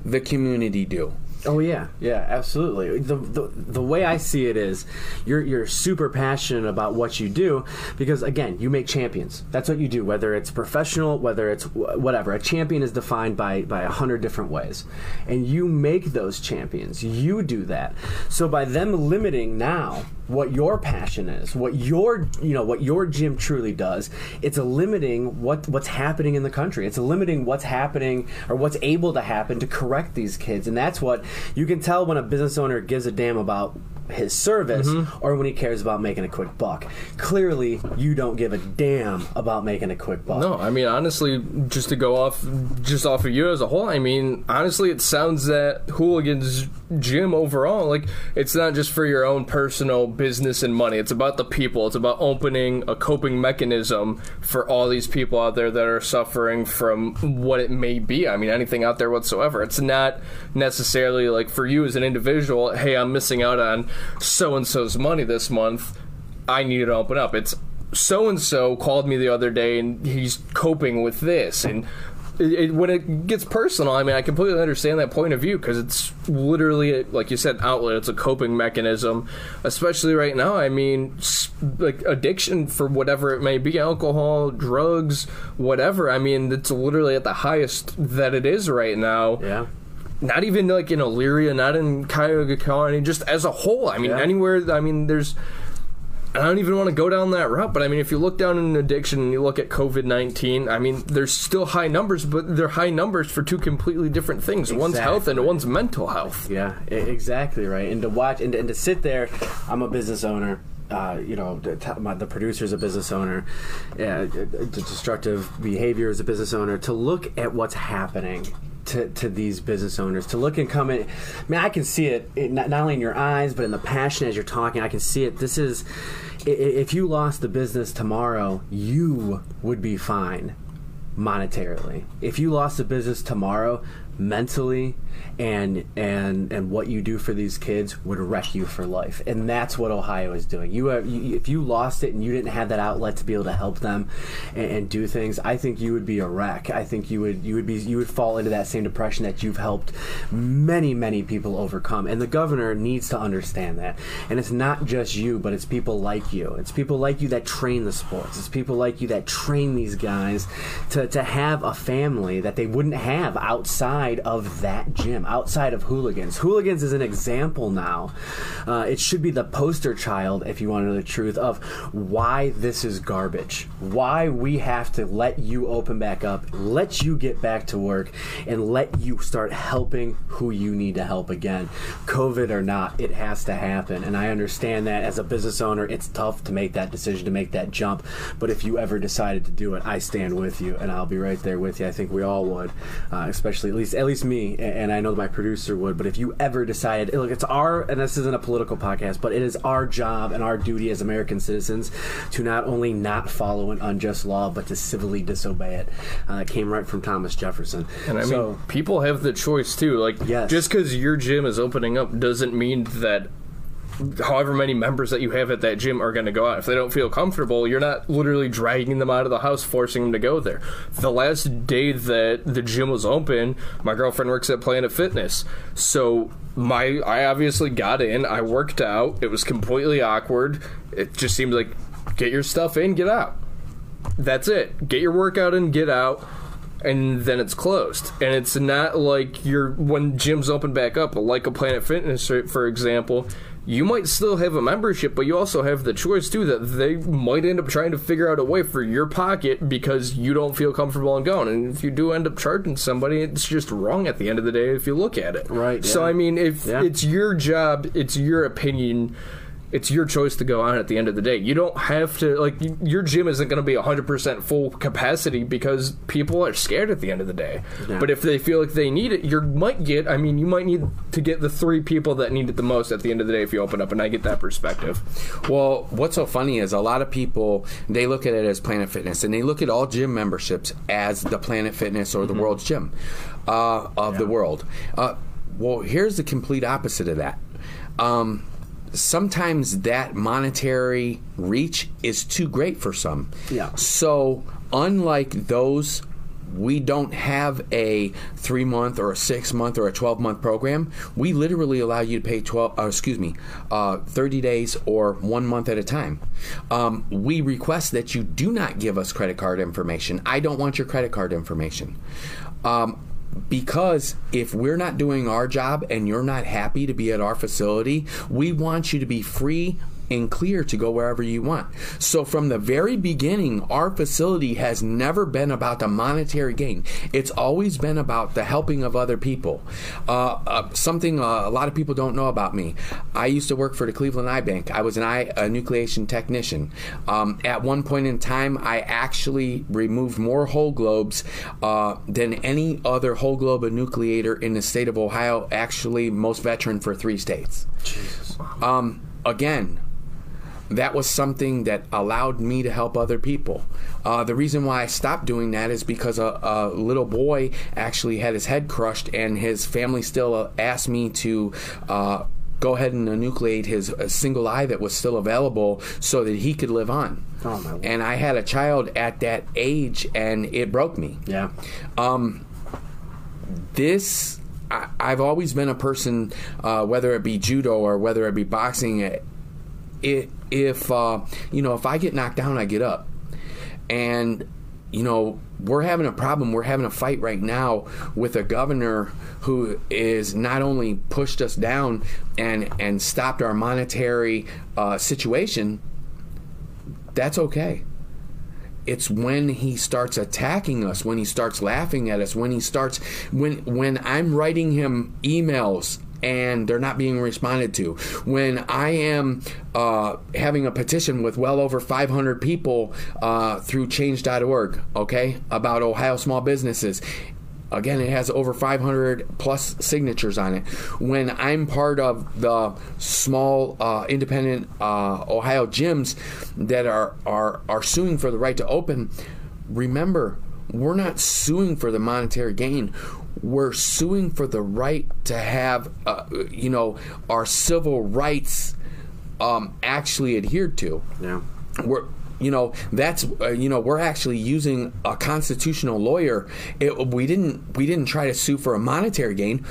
the community do. Oh, yeah. Yeah, absolutely. The way I see it is you're super passionate about what you do because, again, you make champions. That's what you do, whether it's professional, whether it's whatever. A champion is defined by 100 different ways. And you make those champions. You do that. So by them limiting now what your passion is, what your gym truly does, it's limiting what's happening in the country. It's limiting what's happening or what's able to happen to correct these kids. And that's what you can tell when a business owner gives a damn about his service, or when he cares about making a quick buck. Clearly, you don't give a damn about making a quick buck. No, I mean, honestly, just to go off, just off of you as a whole, I mean, honestly, it sounds that Hooligans Gym overall, like, it's not just for your own personal business and money. It's about the people. It's about opening a coping mechanism for all these people out there that are suffering from what it may be. I mean, anything out there whatsoever. It's not necessarily, like, for you as an individual, hey, I'm missing out on so-and-so's money this month. I need to open up. It's so-and-so called me the other day, and he's coping with this, and when it gets personal, I mean, I completely understand that point of view, because it's literally, like you said, outlet. It's a coping mechanism, especially right now. I mean, like, addiction for whatever it may be, alcohol, drugs, whatever. I mean, it's literally at the highest that it is right now. Yeah. Not even, like, in Elyria, not in Cuyahoga County, just as a whole. I mean, anywhere, I mean, there's... I don't even want to go down that route, but I mean, if you look down in addiction and you look at COVID-19, I mean, there's still high numbers, but they're high numbers for two completely different things. Exactly. One's health and one's mental health. Yeah, exactly right. And to watch and to sit there, I'm a business owner. You know, the producer's a business owner. The destructive behavior is a business owner. To look at what's happening to these business owners, to look and come in, man, I can see it not only in your eyes, but in the passion as you're talking. I can see it. This is, if you lost the business tomorrow, you would be fine monetarily. If you lost the business tomorrow, mentally and what you do for these kids would wreck you for life. And that's what Ohio is doing. If you lost it and you didn't have that outlet to be able to help them and do things, I think you would be a wreck. I think you would fall into that same depression that you've helped many, many people overcome. And the governor needs to understand that. And it's not just you, but it's people like you. It's people like you that train the sports. It's people like you that train these guys to have a family that they wouldn't have outside of that gym, outside of Hooligans. Hooligans is an example now. It should be the poster child, if you want to know the truth, of why this is garbage, why we have to let you open back up, let you get back to work, and let you start helping who you need to help again. COVID or not, it has to happen. And I understand that as a business owner, it's tough to make that decision, to make that jump. But if you ever decided to do it, I stand with you, and I'll be right there with you. I think we all would, especially at least me, and I know my producer would. But if you ever decided, look, it's our, and this isn't a political podcast, but it is our job and our duty as American citizens to not only not follow an unjust law, but to civilly disobey it. That came right from Thomas Jefferson. And I mean, people have the choice too. Like, yes. Just because your gym is opening up doesn't mean that however many members that you have at that gym are going to go out. If they don't feel comfortable, you're not literally dragging them out of the house, forcing them to go there. The last day that the gym was open, my girlfriend works at Planet Fitness. So I obviously got in. I worked out. It was completely awkward. It just seemed like, get your stuff in, get out. That's it. Get your workout in, get out. And then it's closed. And it's not like when gyms open back up, like a Planet Fitness, for example, you might still have a membership, but you also have the choice, too, that they might end up trying to figure out a way for your pocket because you don't feel comfortable in going. And if you do end up charging somebody, it's just wrong at the end of the day if you look at it. Right. Yeah. So, I mean, it's your job, it's your opinion, it's your choice to go on at the end of the day. You don't have to, like, your gym isn't going to be 100% full capacity because people are scared at the end of the day. Yeah. But if they feel like they need it, you might need to get the three people that need it the most at the end of the day if you open up, and I get that perspective. Well, what's so funny is a lot of people, they look at it as Planet Fitness, and they look at all gym memberships as the Planet Fitness or the World's Gym the world. Well, here's the complete opposite of that. Sometimes that monetary reach is too great for some. Yeah. So unlike those, we don't have a 3-month or a 6-month or a 12-month program. We literally allow you to pay 30 days or 1 month at a time. We request that you do not give us credit card information. I don't want your credit card information. Because if we're not doing our job and you're not happy to be at our facility, we want you to be free and clear to go wherever you want. So from the very beginning, our facility has never been about the monetary gain. It's always been about the helping of other people. Something a lot of people don't know about me. I used to work for the Cleveland Eye Bank. I was an eye enucleation technician. At one point in time, I actually removed more whole globes than any other whole globe enucleator in the state of Ohio, actually most veteran for 3 states. Jesus. Again, that was something that allowed me to help other people. The reason why I stopped doing that is because a little boy actually had his head crushed, and his family still asked me to go ahead and enucleate his single eye that was still available so that he could live on. Oh, my Lord. And I had a child at that age, and it broke me. Yeah. I've always been a person, whether it be judo or whether it be boxing, if I get knocked down, I get up. And, you know, we're having a problem. We're having a fight right now with a governor who is not only pushed us down and stopped our monetary situation. That's okay. It's when he starts attacking us, when he starts laughing at us, when he starts, when I'm writing him emails and they're not being responded to, when I am having a petition with well over 500 people through change.org, okay, about Ohio small businesses. Again, it has over 500 plus signatures on it. When I'm part of the small independent Ohio gyms that are suing for the right to open, remember, we're not suing for the monetary gain. We're suing for the right to have, our civil rights actually adhered to. Yeah. We're actually using a constitutional lawyer. We didn't try to sue for a monetary gain.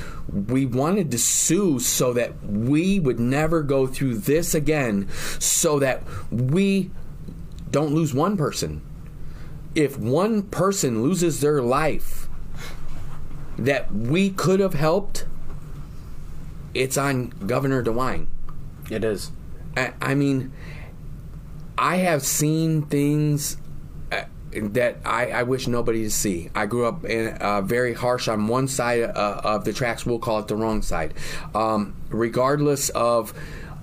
We wanted to sue so that we would never go through this again, so that we don't lose one person. If one person loses their life that we could have helped, it's on Governor DeWine. It is. I mean, I have seen things that I wish nobody to see. I grew up very harsh on one side of the tracks. We'll call it the wrong side. Regardless of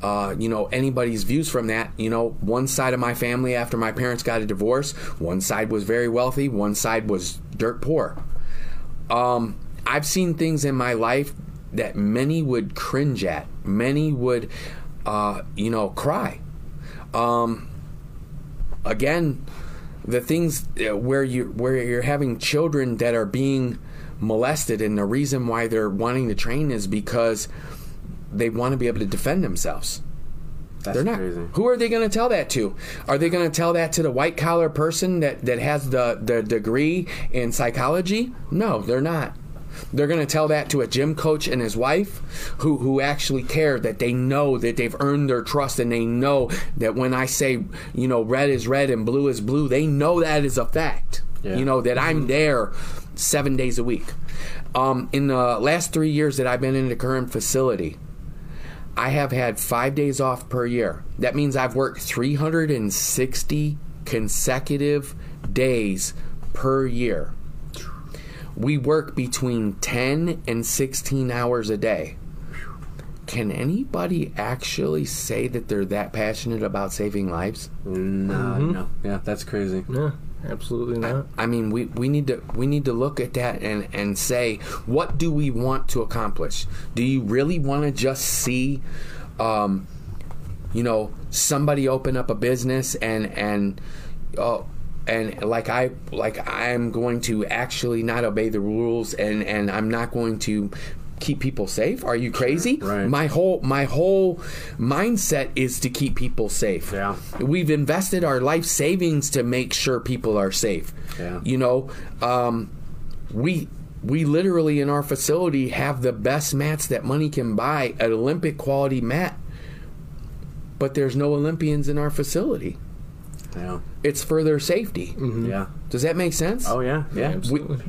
anybody's views from that, one side of my family, after my parents got a divorce, one side was very wealthy, one side was dirt poor. I've seen things in my life that many would cringe at. Many would, cry. Again, the things where you're having children that are being molested, and the reason why they're wanting to train is because they want to be able to defend themselves. They're not. Crazy. Who are they going to tell that to? Are they going to tell that to the white-collar person that has the degree in psychology? No, they're not. They're going to tell that to a gym coach and his wife who actually care, that they know that they've earned their trust, and they know that when I say, red is red and blue is blue, they know that is a fact. Yeah. That I'm there 7 days a week. In the last 3 years that I've been in the current facility, I have had 5 days off per year. That means I've worked 360 consecutive days per year. We work between 10 and 16 hours a day. Can anybody actually say that they're that passionate about saving lives? No. Yeah, that's crazy. Yeah, absolutely not. I mean, we need to look at that and say, what do we want to accomplish? Do you really want to just see, somebody open up a business and I'm going to actually not obey the rules, and I'm not going to keep people safe? Are you crazy? Right. My whole mindset is to keep people safe. Yeah. We've invested our life savings to make sure people are safe. Yeah. We literally in our facility have the best mats that money can buy, an Olympic quality mat, but there's no Olympians in our facility. Yeah. It's for their safety. Mm-hmm. Yeah. Does that make sense? Oh, yeah. Yeah.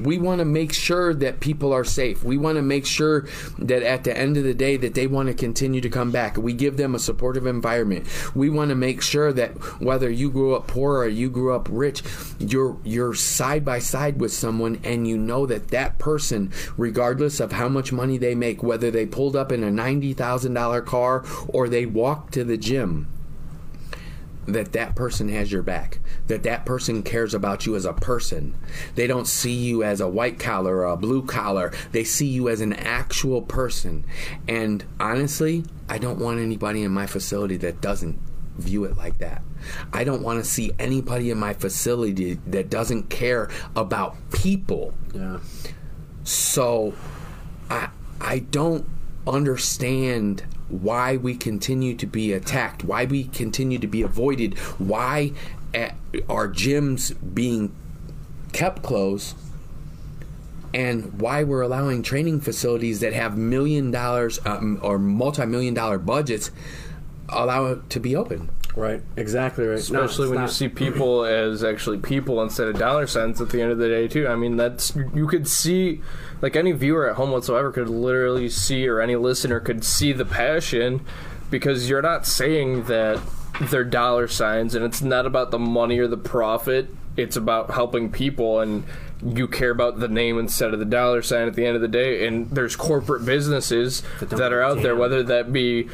We want to make sure that people are safe. We want to make sure that at the end of the day that they want to continue to come back. We give them a supportive environment. We want to make sure that whether you grew up poor or you grew up rich, you're side by side with someone, and you know that that person, regardless of how much money they make, whether they pulled up in a $90,000 car or they walked to the gym, that person has your back, that person cares about you as a person. They don't see you as a white collar or a blue collar. They see you as an actual person. And honestly, I don't want anybody in my facility that doesn't view it like that. I don't want to see anybody in my facility that doesn't care about people. Yeah. So I don't understand why we continue to be attacked, why we continue to be avoided, why at our gyms being kept closed, and why we're allowing training facilities that have $1 million or multi-million-dollar budgets allow it to be open. Right, exactly right. Especially when you see people as actually people instead of dollar cents at the end of the day, too. I mean, that's, you could see, like any viewer at home whatsoever could literally see, or any listener could see the passion, because you're not saying that they're dollar signs, and it's not about the money or the profit. It's about helping people, and you care about the name instead of the dollar sign at the end of the day. And there's corporate businesses that are out there, whether that be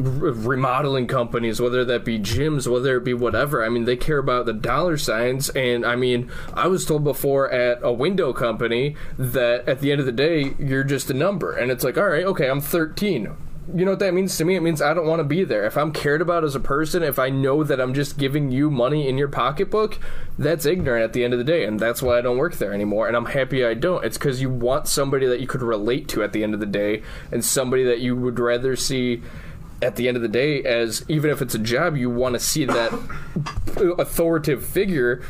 remodeling companies, whether that be gyms, whether it be whatever. I mean, they care about the dollar signs. And I mean, I was told before at a window company that at the end of the day, you're just a number. And it's like, all right, okay, I'm 13. You know what that means to me? It means I don't want to be there. If I'm cared about as a person, if I know that I'm just giving you money in your pocketbook, that's ignorant at the end of the day, and that's why I don't work there anymore, and I'm happy I don't. It's because you want somebody that you could relate to at the end of the day, and somebody that you would rather see at the end of the day, as even if it's a job, you want to see that authoritative figure.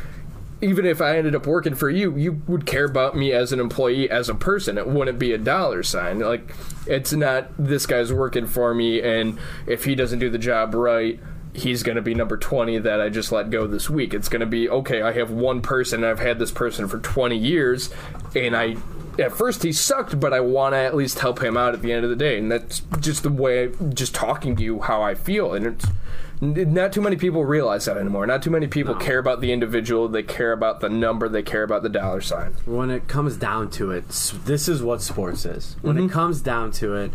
Even if I ended up working for you, you would care about me as an employee, as a person. It wouldn't be a dollar sign. Like, it's not this guy's working for me, and if he doesn't do the job right, he's going to be number 20 that I just let go this week. It's going to be, okay, I have one person, and I've had this person for 20 years, and at first he sucked, but I want to at least help him out at the end of the day. And that's just the way, just talking to you, how I feel. And it's not too many people realize that anymore. Not too many people care about the individual. They care about the number. They care about the dollar sign. When it comes down to it, this is what sports is. When it comes down to it,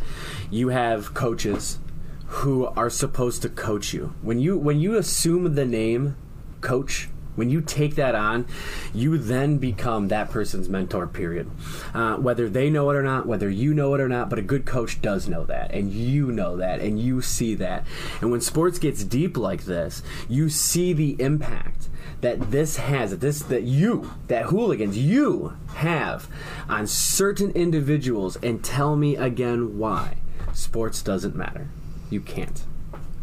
you have coaches who are supposed to coach you. When you assume the name coach, when you take that on, you then become that person's mentor, period. Whether they know it or not, whether you know it or not, but a good coach does know that, and you know that, and you see that. And when sports gets deep like this, you see the impact that this has, that hooligans, you have on certain individuals, and tell me again why. Sports doesn't matter. You can't.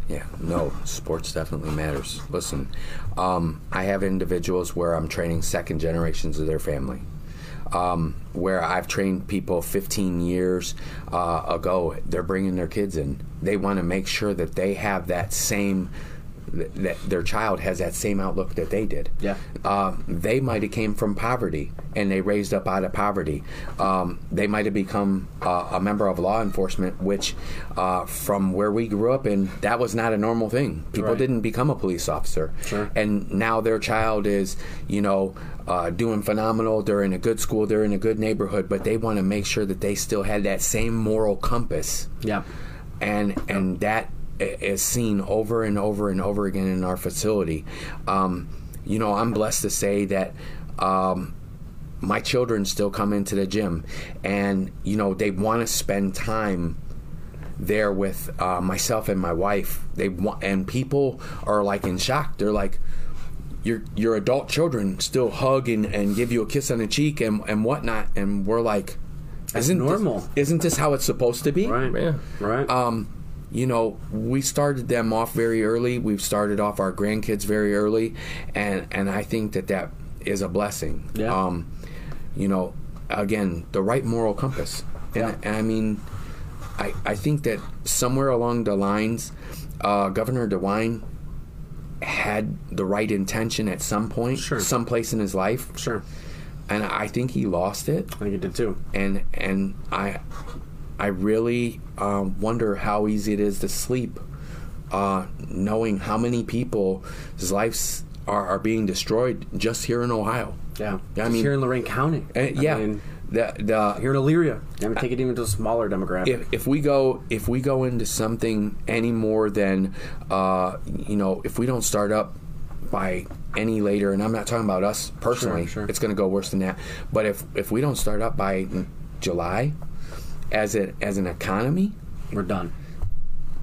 Yeah, no, sports definitely matters. Listen, I have individuals where I'm training second generations of their family, where I've trained people 15 years ago. They're bringing their kids in. They want to make sure that they have that same, that their child has that same outlook that they did. Yeah. They might have came from poverty, and they raised up out of poverty. They might have become a member of law enforcement, which from where we grew up in, that was not a normal thing. People didn't become a police officer. Sure. And now their child is, doing phenomenal. They're in a good school. They're in a good neighborhood. But they want to make sure that they still had that same moral compass. Yeah. And that is seen over and over and over again in our facility. I'm blessed to say that my children still come into the gym, and they want to spend time there with myself and my wife. And people are like in shock. They're like, your adult children still hug and give you a kiss on the cheek and whatnot, and we're like, isn't that's normal? Isn't this how it's supposed to be? Right, man. Right. We started them off very early. We've started off our grandkids very early, and I think that is a blessing. Yeah. Again, the right moral compass. Yeah. And I mean, I think that somewhere along the lines, Governor DeWine had the right intention at some point, someplace in his life. Sure. And I think he lost it. I think he did too. And I really wonder how easy it is to sleep, knowing how many people's lives are being destroyed just here in Ohio. Yeah, I mean, here in Lorain County. Here in Elyria. I mean, take it even to a smaller demographic. If we go into something any more than, if we don't start up by any later, and I'm not talking about us personally, it's going to go worse than that. But if we don't start up by July, as an economy, we're done.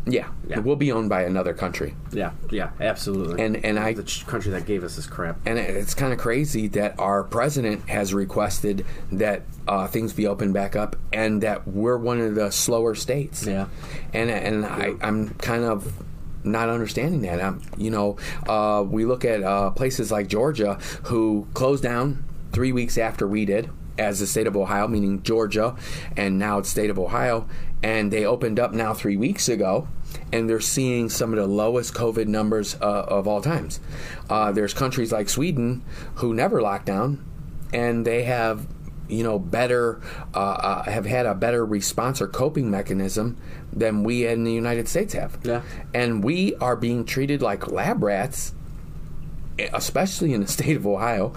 Yeah, we'll be owned by another country. Yeah, absolutely. And the country that gave us this crap. And it's kind of crazy that our president has requested that things be opened back up, and that we're one of the slower states. Yeah. And I'm kind of not understanding that. We look at places like Georgia, who closed down 3 weeks after we did, as the state of Ohio, meaning Georgia, and now it's state of Ohio, and they opened up now 3 weeks ago, and they're seeing some of the lowest COVID numbers of all times. There's countries like Sweden who never locked down, and they have, have had a better response or coping mechanism than we in the United States have. Yeah. And we are being treated like lab rats, especially in the state of Ohio,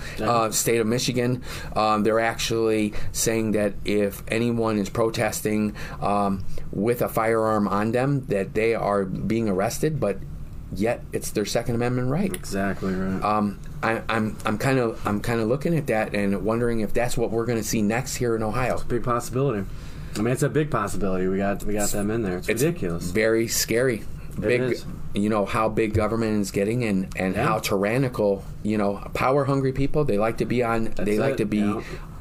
state of Michigan. They're actually saying that if anyone is protesting with a firearm on them, that they are being arrested, but yet it's their Second Amendment right. Exactly right. I'm kind of looking at that and wondering if that's what we're going to see next here in Ohio. It's a big possibility. I mean, it's a big possibility. We got them in there. It's ridiculous. Very scary. Big, how big government is getting, and how tyrannical, power hungry people. They like to be on.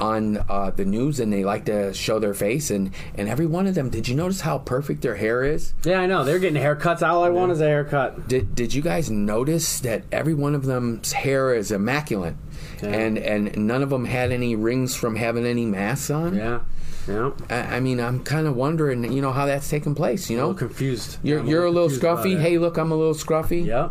On the news, and they like to show their face. And every one of them. Did you notice how perfect their hair is? Yeah, I know. They're getting haircuts. All I want is a haircut. Did you guys notice that every one of them's hair is immaculate, and none of them had any rings from having any masks on? Yeah. Yeah. I mean, I'm kind of wondering, how that's taking place. I'm a little confused. You're a little scruffy. Hey, look, I'm a little scruffy. Yeah.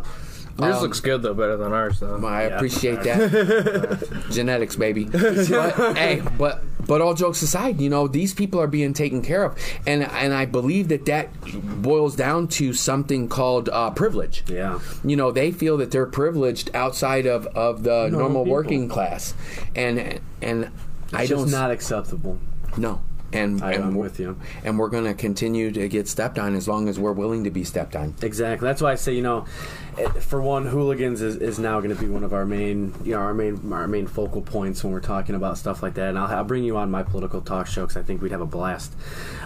Yours looks good though, better than ours though. I appreciate that. Genetics, baby. But, hey, but all jokes aside, these people are being taken care of, and I believe that boils down to something called privilege. Yeah. They feel that they're privileged outside of the normal working class, and it's just not acceptable. No, I'm with you. And we're going to continue to get stepped on as long as we're willing to be stepped on. Exactly. That's why I say, for one, Hooligans is now going to be one of our main, our main focal points when we're talking about stuff like that. And I'll bring you on my political talk show because I think we'd have a blast.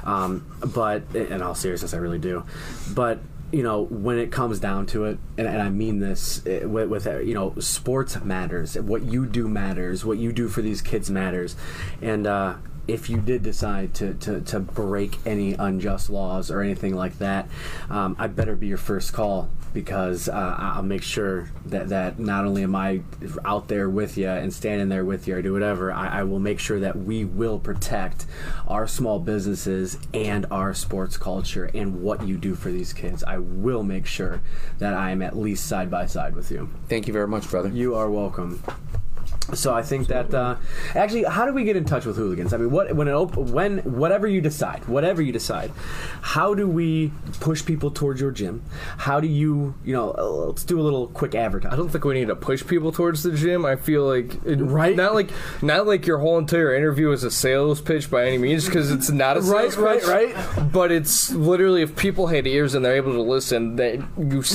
But in all seriousness, I really do. But when it comes down to it, and I mean this, with sports matters. What you do matters. What you do for these kids matters, and. If you did decide to break any unjust laws or anything like that, I better be your first call, because I'll make sure that not only am I out there with you and standing there with you or do whatever, I will make sure that we will protect our small businesses and our sports culture and what you do for these kids. I will make sure that I am at least side by side with you. Thank you very much, brother. You are welcome. So I think that actually, how do we get in touch with Hooligans? I mean, whatever you decide, how do we push people towards your gym? How do you, let's do a little quick advertising. I don't think we need to push people towards the gym. I feel like not like your whole entire interview is a sales pitch by any means, because it's not a sales pitch. Right. But it's literally, if people had ears and they're able to listen, that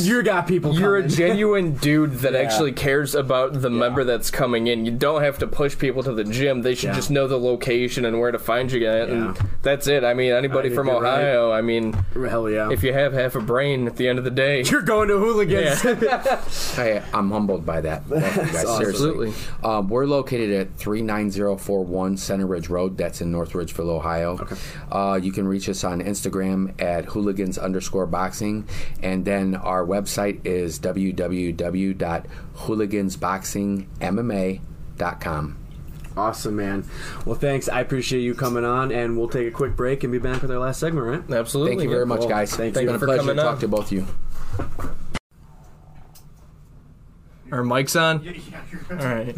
you got people. You're coming. A genuine dude that actually cares about the member that's coming in. You don't have to push people to the gym. They should just know the location and where to find you at, and that's it. I mean, anybody from Ohio, right. I mean, hell yeah. If you have half a brain at the end of the day, you're going to Hooligans. Yeah. Hey, I'm humbled by that. Guys, awesome. Seriously. We're located at 39041 Center Ridge Road. That's in North Ridgeville, Ohio. Okay. You can reach us on Instagram at hooligans_boxing, and then our website is www.hooligansboxingmma.com. Awesome, man. Well, thanks. I appreciate you coming on, and we'll take a quick break and be back with our last segment, right? Absolutely. Thank you very much, guys. Thank you. It's been a pleasure to talk to both of you. Our mic's on? Yeah, you're good. All right.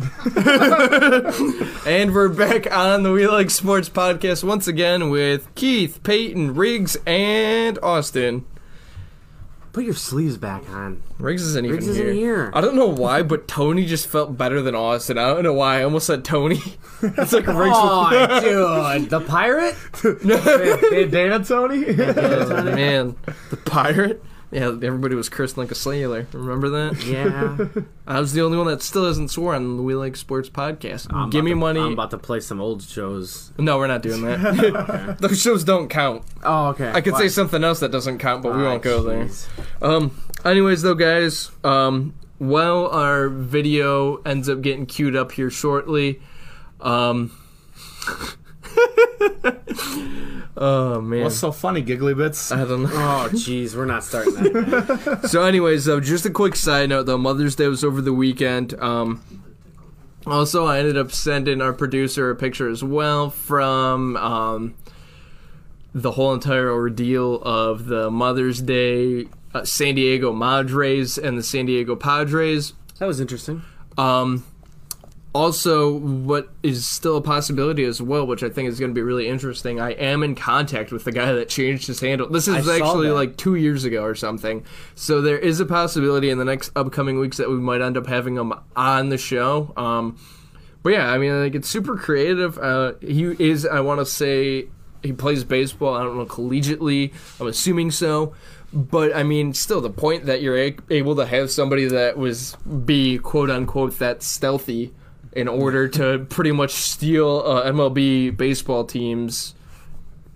And we're back on the We Like Sports Podcast once again with Keith, Peyton, Riggs, and Austin. Put your sleeves back on. Riggs isn't here. I don't know why, but Tony just felt better than Austin. I don't know why. I almost said Tony. It's like Riggs. Oh, dude. The pirate? Dana Tony? Oh, man. The pirate? Yeah, everybody was cursed like a sailor. Remember that? Yeah. I was the only one that still hasn't swore on the We Like Sports Podcast. Give me money. I'm about to play some old shows. No, we're not doing that. Those shows don't count. Oh, okay. I could say something else that doesn't count, but we won't go there. Anyways, though, guys, while our video ends up getting queued up here shortly, oh man! What's so funny, Giggly Bits? I don't know. Oh jeez, we're not starting that. So, anyways, though, just a quick side note though. Mother's Day was over the weekend. Also, I ended up sending our producer a picture as well from the whole entire ordeal of the Mother's Day San Diego Madres and the San Diego Padres. That was interesting. Also, what is still a possibility as well, which I think is going to be really interesting, I am in contact with the guy that changed his handle. This is actually like 2 years ago or something. So there is a possibility in the next upcoming weeks that we might end up having him on the show. But yeah, I mean, like, it's super creative. He is, I want to say, he plays baseball, I don't know, collegiately. I'm assuming so. But, I mean, still, the point that you're able to have somebody that was quote-unquote, that stealthy in order to pretty much steal MLB baseball team's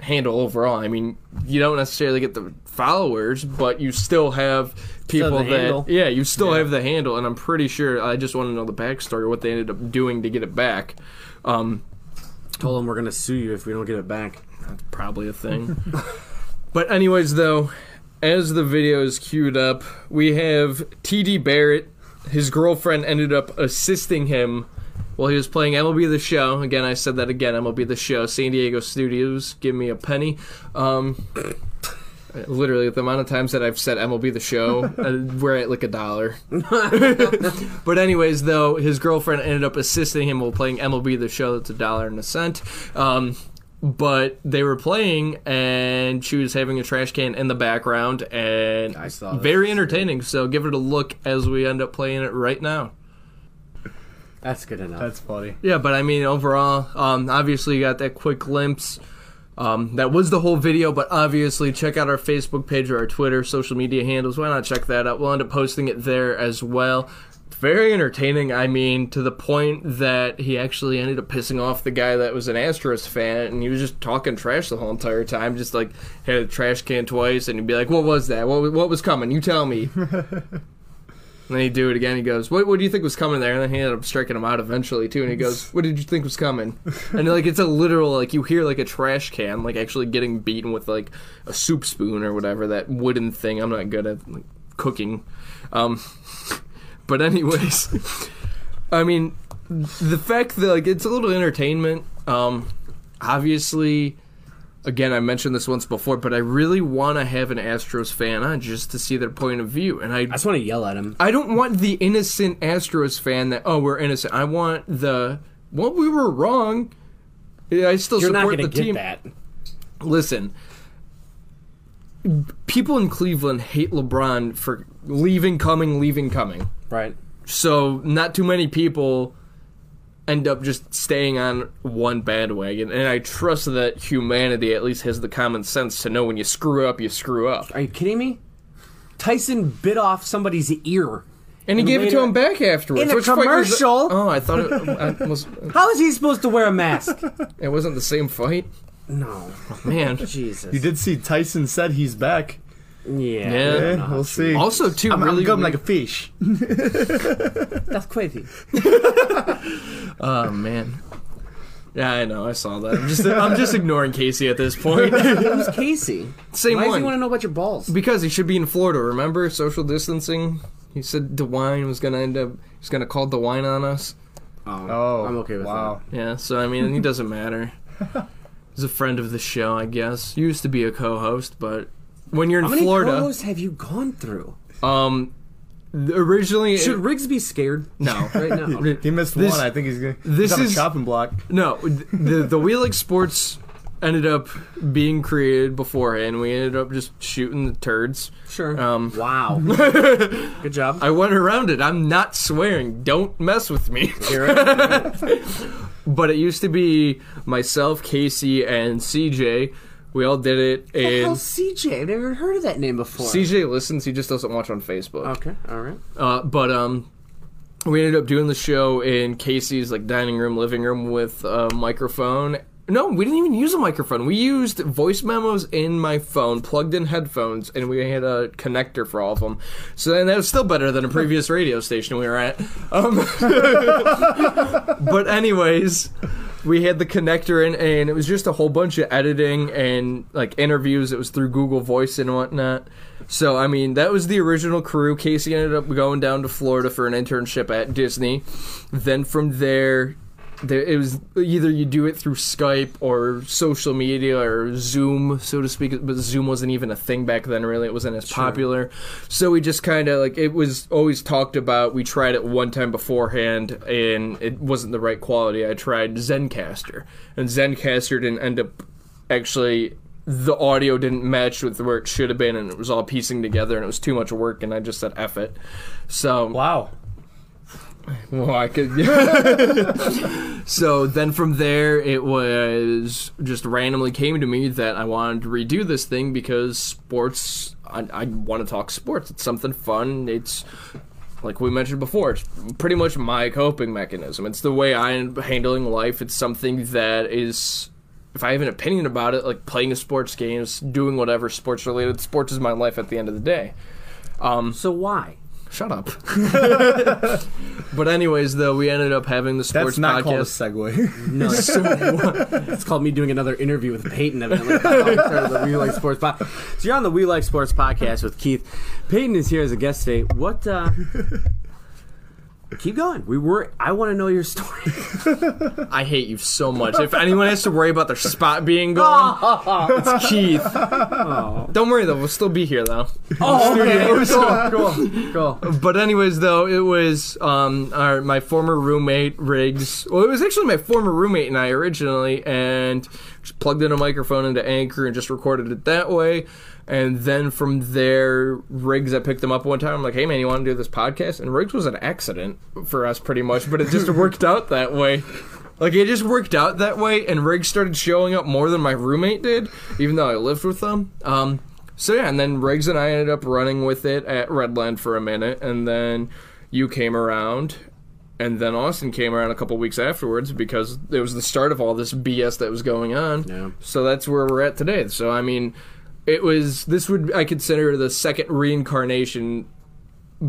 handle overall. I mean, you don't necessarily get the followers, but you still have people have the handle, and I'm pretty sure, I just want to know the backstory, what they ended up doing to get it back. Told them we're going to sue you if we don't get it back. That's probably a thing. But anyways, though, as the video is queued up, we have T.D. Barrett. His girlfriend ended up assisting him while he was playing MLB The Show. Again, I said that again, MLB The Show, San Diego Studios, give me a penny. Literally, the amount of times that I've said MLB The Show, we're at like $1. But anyways, though, his girlfriend ended up assisting him while playing MLB The Show. That's $1.00. But they were playing, and she was having a trash can in the background, and I saw very entertaining. So give it a look as we end up playing it right now. That's good enough. That's funny. Yeah, but I mean, overall, obviously you got that quick glimpse. That was the whole video, but obviously check out our Facebook page or our Twitter, social media handles. Why not check that out? We'll end up posting it there as well. Very entertaining. I mean, to the point that he actually ended up pissing off the guy that was an Astros fan, and he was just talking trash the whole entire time, just like had a trash can twice, and he'd be like, what was that? What was coming? You tell me. And then he'd do it again. He goes, what do you think was coming there? And then he ended up striking him out eventually, too, and he goes, what did you think was coming? And, like, it's a literal, like, you hear, like, a trash can, like, actually getting beaten with, like, a soup spoon or whatever, that wooden thing. I'm not good at, like, cooking. But anyways, I mean, the fact that, like, it's a little entertainment. Obviously, again, I mentioned this once before, but I really want to have an Astros fan on just to see their point of view. And I just want to yell at him. I don't want the innocent Astros fan that, oh, we're innocent. I want the, well, we were wrong. I still support the team. You're not going to get that. Listen, people in Cleveland hate LeBron for leaving, coming. Right. So not too many people end up just staying on one bandwagon, and I trust that humanity at least has the common sense to know when you screw up, you screw up. Are you kidding me? Tyson bit off somebody's ear. And he gave it to him back afterwards. In a commercial? Oh, I thought it was... How is he supposed to wear a mask? It wasn't the same fight? No. Man. Jesus. You did see Tyson said he's back. Yeah, we'll see. Also, too, I'm going like a fish. That's crazy. Oh man, yeah, I know. I saw that. I'm just ignoring Casey at this point. Who's Casey? Same one. Why does he want to know about your balls? Because he should be in Florida. Remember social distancing? He said DeWine was going to end up. He's going to call DeWine on us. Oh, I'm okay with that. Yeah, so I mean, he doesn't matter. He's a friend of the show, I guess. He used to be a co-host, but. When you're in Florida, how many co-hosts have you gone through? Originally, should Riggs be scared? No, right now he missed this, one. I think he's gonna. This is a chopping block. No, the We Like Sports ended up being created beforehand. We ended up just shooting the turds. Sure. Wow. Good job. I went around it. I'm not swearing. Don't mess with me. You're right. You're right. But it used to be myself, Casey, and CJ. We all did it. What the hell's CJ? I've never heard of that name before. CJ listens. He just doesn't watch on Facebook. Okay, all right. But we ended up doing the show in Casey's like dining room, living room with a microphone. No, we didn't even use a microphone. We used voice memos in my phone, plugged in headphones, and we had a connector for all of them. So then that was still better than a previous radio station we were at. But anyways, we had the connector in, and it was just a whole bunch of editing and like interviews. It was through Google Voice and whatnot. So, I mean, that was the original crew. Casey ended up going down to Florida for an internship at Disney. Then from there, it was either you do it through Skype or social media or Zoom, so to speak, but Zoom wasn't even a thing back then, really. It wasn't as popular. So we just kind of, like, it was always talked about. We tried it one time beforehand, and it wasn't the right quality. I tried Zencastr, and Zencastr didn't end up actually... The audio didn't match with where it should have been, and it was all piecing together, and it was too much work, and I just said, F it. So... Wow. Well, I could. So then from there, it was just randomly came to me that I wanted to redo this thing because sports, I want to talk sports. It's something fun. It's, like we mentioned before, it's pretty much my coping mechanism. It's the way I'm handling life. It's something that is, if I have an opinion about it, like playing a sports game, doing whatever sports related, sports is my life at the end of the day. So why? Shut up. But anyways, though, we ended up having the sports podcast. That's not called a segue. No, it's called me doing another interview with Peyton. Evidently, the We Like Sports podcast. So you're on the We Like Sports podcast with Keith. Peyton is here as a guest today. What? Keep going. I want to know your story. I hate you so much. If anyone has to worry about their spot being gone, it's Keith. Oh. Don't worry though. We'll still be here though. Oh, okay. Cool. But anyways though, it was my former roommate Riggs. Well, it was actually my former roommate and I originally, and just plugged in a microphone into Anchor and just recorded it that way. And then from there, Riggs, I picked him up one time. I'm like, hey, man, you want to do this podcast? And Riggs was an accident for us pretty much, but it just worked out that way. Like, it just worked out that way, and Riggs started showing up more than my roommate did, even though I lived with them. So, yeah, and then Riggs and I ended up running with it at Redland for a minute, and then you came around, and then Austin came around a couple weeks afterwards because it was the start of all this BS that was going on. Yeah. So that's where we're at today. So, I mean... I consider the second reincarnation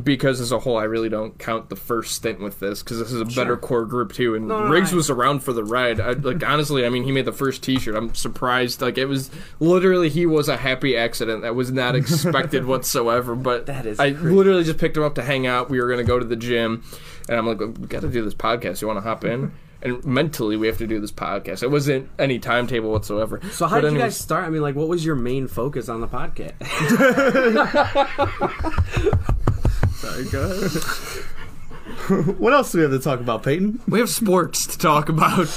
because as a whole I really don't count the first stint with this because this is a better core group too, and Riggs was around for the ride. Honestly, I mean, he made the first t-shirt. I'm surprised. Like, it was literally, he was a happy accident that was not expected whatsoever, but literally just picked him up to hang out. We were going to go to the gym, and I'm like, we got to do this podcast. You want to hop in? And mentally, we have to do this podcast. It wasn't any timetable whatsoever. So how did you guys start? I mean, like, what was your main focus on the podcast? Sorry, go ahead. What else do we have to talk about, Peyton? We have sports to talk about.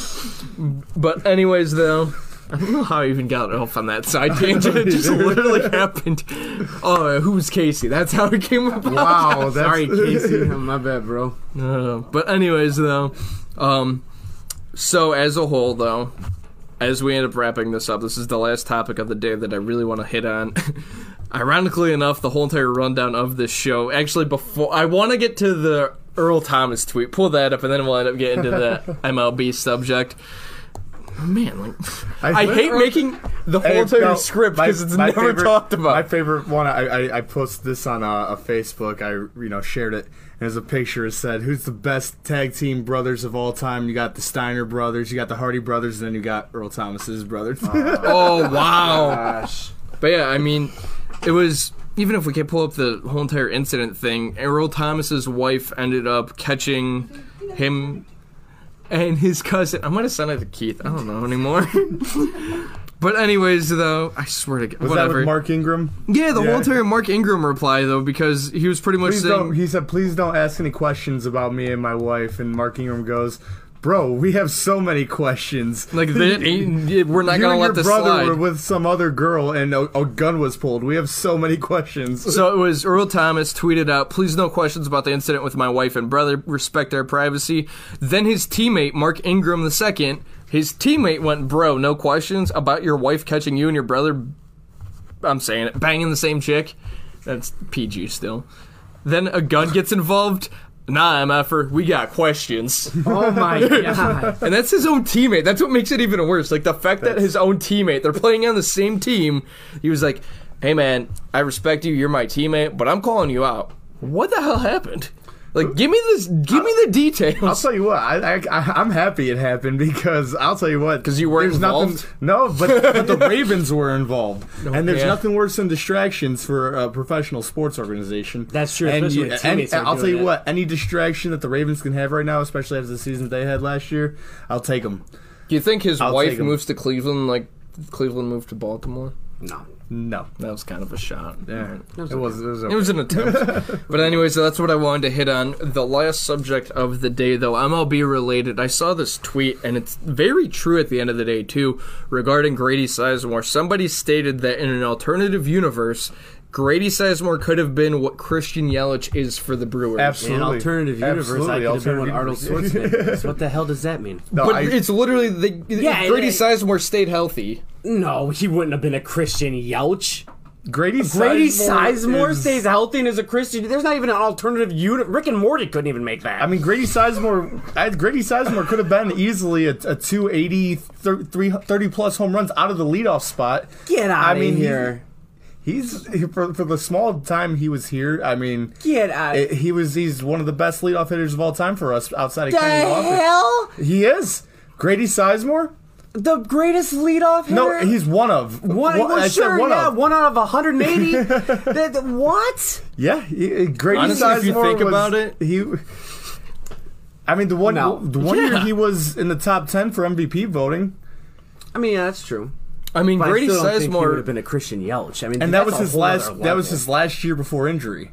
But anyways, though... I don't know how I even got off on that side tangent. It just literally happened. Oh, who's Casey? That's how it came about. Wow. Sorry, Casey. My bad, bro. But anyways, though... So as a whole, though, as we end up wrapping this up, this is the last topic of the day that I really want to hit on. Ironically enough, the whole entire rundown of this show, actually, before I want to get to the Earl Thomas tweet, pull that up, and then we'll end up getting to the MLB subject. Man, like, I hate making the whole entire script because it's never talked about. My favorite one, I posted this on a Facebook. I shared it. There's a picture that said, who's the best tag team brothers of all time? You got the Steiner brothers, you got the Hardy brothers, and then you got Earl Thomas's brother. Oh, wow. Gosh. But yeah, I mean, it was, even if we could pull up the whole entire incident thing, Earl Thomas's wife ended up catching him and his cousin. I'm going to send it to Keith. I don't know anymore. But anyways, though, I swear to God. Was whatever. That with Mark Ingram? Yeah, the whole entire Mark Ingram reply, though, because he was pretty much saying... He said, please don't ask any questions about me and my wife. And Mark Ingram goes, bro, we have so many questions. Like, we're not going to let this slide. You and your brother were with some other girl and a gun was pulled. We have so many questions. So it was Earl Thomas tweeted out, please no questions about the incident with my wife and brother. Respect their privacy. Then his teammate, Mark Ingram II... His teammate went, bro, no questions about your wife catching you and your brother, I'm saying it, banging the same chick. That's PG still. Then a gun gets involved. Nah, MFer, we got questions. Oh, my God. And that's his own teammate. That's what makes it even worse. Like, the fact that his own teammate, they're playing on the same team. He was like, hey, man, I respect you. You're my teammate, but I'm calling you out. What the hell happened? Like, give me this. Give me the details. I'll tell you what. I'm happy it happened because I'll tell you what. Because you weren't involved. Nothing, no, but the Ravens were involved, and there's nothing worse than distractions for a professional sports organization. That's true. And I'll tell you what. Any distraction that the Ravens can have right now, especially after the season they had last year, I'll take them. Do you think his wife moves to Cleveland like Cleveland moved to Baltimore? No. No. That was kind of a shot. Yeah. It was an attempt. But anyway, so that's what I wanted to hit on. The last subject of the day, though, MLB related. I saw this tweet, and it's very true at the end of the day, too, regarding Grady Sizemore. Somebody stated that in an alternative universe, Grady Sizemore could have been what Christian Yelich is for the Brewers. Absolutely. In an alternative universe, I could have been what Arnold Schwarzenegger is. What the hell does that mean? No, but it's literally... Grady Sizemore stayed healthy. No, he wouldn't have been a Christian Yelich. Grady Sizemore stays healthy and is a Christian. There's not even an alternative unit. Rick and Morty couldn't even make that. I mean, Grady Sizemore could have been easily a 280, 30-plus home runs out of the leadoff spot. Get out of here. He's for the small time he was here. I mean, he's one of the best leadoff hitters of all time for us outside of Kenny Walker. The hell? He is. Grady Sizemore, the greatest leadoff hitter. No, he's one of one. Well, sure, one out of 180. What? Yeah, Grady Honestly, Sizemore. If you think about it, the one year he was in the top 10 for MVP voting. I mean, yeah, that's true. I mean, Grady Sizemore would have been a Christian Yelich. I mean, and that was his last year before injury.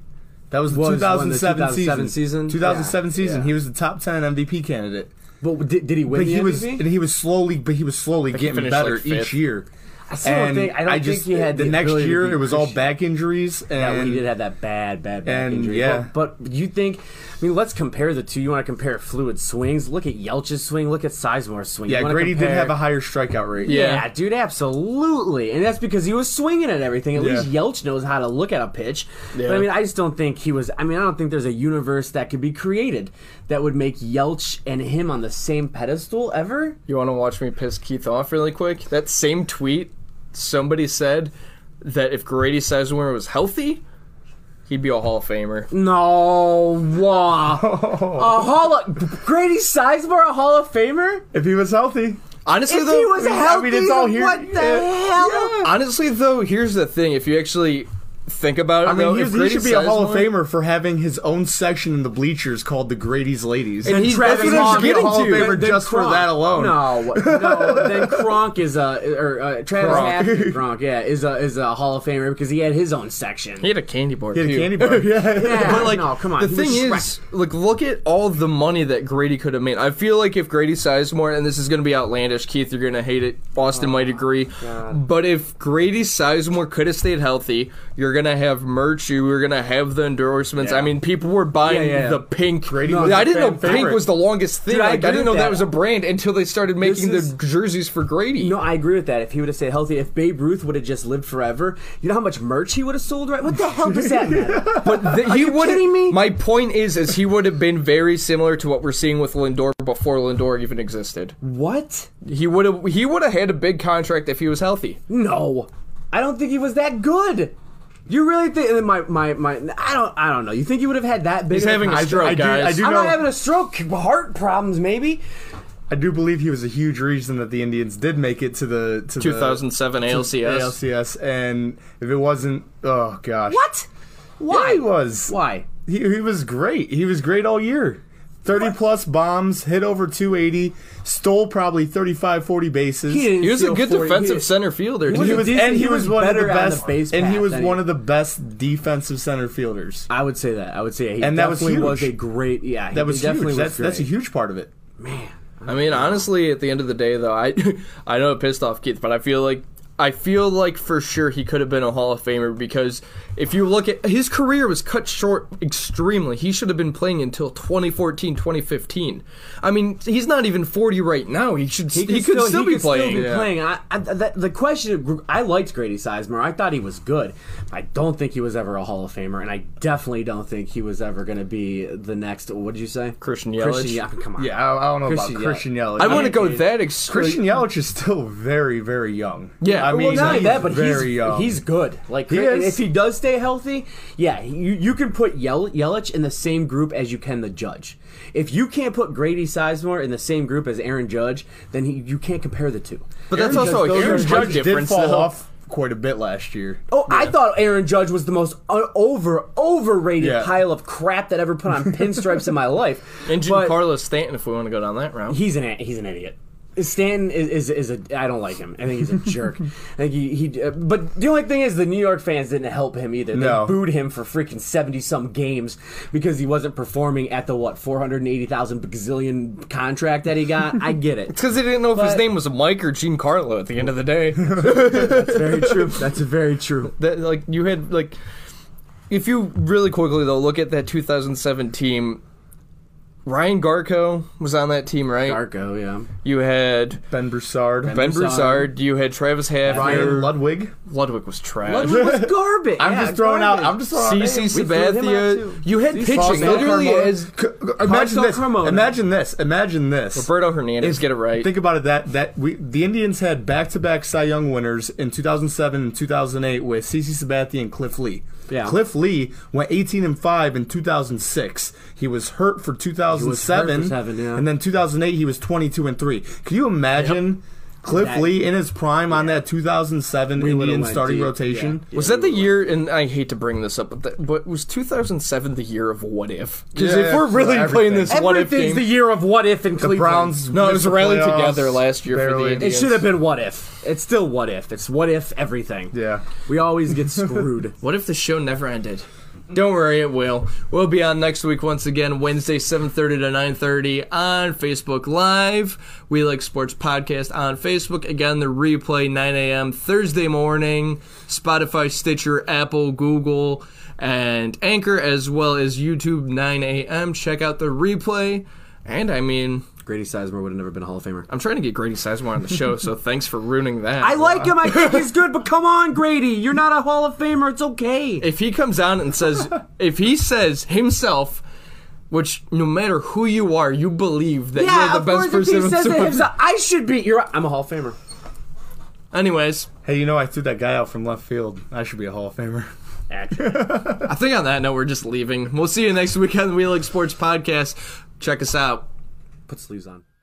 That was the 2007 season. 2007 season. He was the top 10 MVP candidate. But did he win? But he was slowly getting better each year. I don't think he had the next year. It was all back injuries. And he did have that bad back injury. Yeah. But you think? I mean, let's compare the two. You want to compare fluid swings? Look at Yelch's swing. Look at Sizemore's swing. Yeah, Grady did have a higher strikeout rate. Yeah, dude, absolutely. And that's because he was swinging at everything. At least Yelich knows how to look at a pitch. Yeah. But I mean, I just don't think he was. I mean, I don't think there's a universe that could be created that would make Yelich and him on the same pedestal ever. You want to watch me piss Keith off really quick? That same tweet. Somebody said that if Grady Sizemore was healthy, he'd be a Hall of Famer. No, wow. Grady Sizemore, a Hall of Famer? If he was healthy. Honestly, if he was healthy, it's all here. What the hell? Yeah. Honestly, though, here's the thing. If you actually think about it, he should be a Hall of Famer for having his own section in the bleachers called the Grady's Ladies. And Travis Long getting Hall of Famer just for that alone. No, then Kronk is Travis Kronk is a Hall of Famer because he had his own section. He had a candy bar. Yeah. But like, no, come on. The thing is, look at all the money that Grady could have made. I feel like if Grady Sizemore, and this is going to be outlandish, Keith, you're going to hate it. Boston might agree, God. But if Grady Sizemore could have stayed healthy, you're going to have merch. You were going to have the endorsements. Yeah. I mean, people were buying the pink. I didn't know pink was the longest thing. Dude, I didn't know that was a brand until they started making the jerseys for Grady. No, I agree with that. If he would have stayed healthy, if Babe Ruth would have just lived forever, you know how much merch he would have sold, right? What the hell does that matter? Are you kidding me? My point is he would have been very similar to what we're seeing with Lindor before Lindor even existed. What? He would have had a big contract if he was healthy. No. I don't think he was that good. You really think? And then I don't know. You think you would have had that big? He's having a stroke, guys. I'm not having a stroke. Heart problems, maybe. I do believe he was a huge reason that the Indians did make it to the 2007 ALCS. ALCS, and if it wasn't, oh gosh, what? Why? Yeah, he was great. He was great all year. 30-plus bombs, hit over 280, stole probably 35, 40 bases. He was a good defensive center fielder. He was, and he was one of the best. And he was one of the best defensive center fielders. I would say that. I would say he definitely was a great. Yeah, that was huge. That's a huge part of it. Man, I mean, honestly, at the end of the day, though, I know it pissed off Keith, but I feel like for sure he could have been a Hall of Famer, because if you look at his career, was cut short extremely. He should have been playing until 2014, 2015. I mean, he's not even 40 right now. He could still be playing. The question, I liked Grady Sizemore. I thought he was good. I don't think he was ever a Hall of Famer, and I definitely don't think he was ever going to be the next, what did you say? Christian Yelich. Come on. Yeah, I don't know about Christian Yelich. I wouldn't go that extreme. Christian Yelich is still very, very young. Yeah. I mean, not that, but he's good. Like, if he does stay healthy, yeah, you can put Yelich in the same group as you can the Judge. If you can't put Grady Sizemore in the same group as Aaron Judge, then you can't compare the two. But that's also a huge Judge difference. Did fall off quite a bit last year. Oh, yeah. I thought Aaron Judge was the most overrated pile of crap that ever put on pinstripes in my life. And Giancarlo Stanton, if we want to go down that route, he's an idiot. Stanton is I don't like him. I think he's a jerk. But the only thing is the New York fans didn't help him either. They booed him for freaking 70-some games because he wasn't performing at the, what, 480,000 bazillion contract that he got. I get it. It's because they didn't know if his name was Mike or Giancarlo at the end of the day. That's very true. That's very true. If you really quickly, though, look at that 2007 team, Ryan Garco was on that team, right? Garco, yeah. You had Ben Broussard. You had Travis Hafner. Ryan Ludwig. Ludwig was trash. Ludwig was garbage. I'm just throwing out. CeCe Sabathia. You had pitching. Literally, imagine this. Roberto Hernandez. Get it right. Think about it. The Indians had back-to-back Cy Young winners in 2007 and 2008 with CeCe Sabathia and Cliff Lee. Yeah. Cliff Lee went 18-5 in 2006. He was hurt for 2007, and then 2008 he was 22-3. Can you imagine Cliff Lee in his prime on that 2007 Indian starting rotation? Yeah. Was that the year? And I hate to bring this up, but was 2007 the year of what if? Because if we're really playing this what if game, everything's the year of what if in Cleveland. The Browns it was rallied together last year for the Indians. It should have been what if. It's still what if. It's what if everything. Yeah, we always get screwed. What if the show never ended? Don't worry, it will. We'll be on next week once again, Wednesday, 7:30 to 9:30 on Facebook Live. We Like Sports Podcast on Facebook. Again, the replay, 9 a.m. Thursday morning. Spotify, Stitcher, Apple, Google, and Anchor, as well as YouTube, 9 a.m. Check out the replay. And, I mean, Grady Sizemore would have never been a Hall of Famer. I'm trying to get Grady Sizemore on the show, so thanks for ruining that. I like him. I think he's good, but come on, Grady. You're not a Hall of Famer. It's okay. If he comes out and says, if he says himself, which no matter who you are, you believe that you're the best person. Yeah, of course, if he says that himself, I should be. I'm a Hall of Famer. Anyways. Hey, you know, I threw that guy out from left field. I should be a Hall of Famer. Actually. I think on that note, we're just leaving. We'll see you next week on the We Like Sports Podcast. Check us out. Put sleeves on.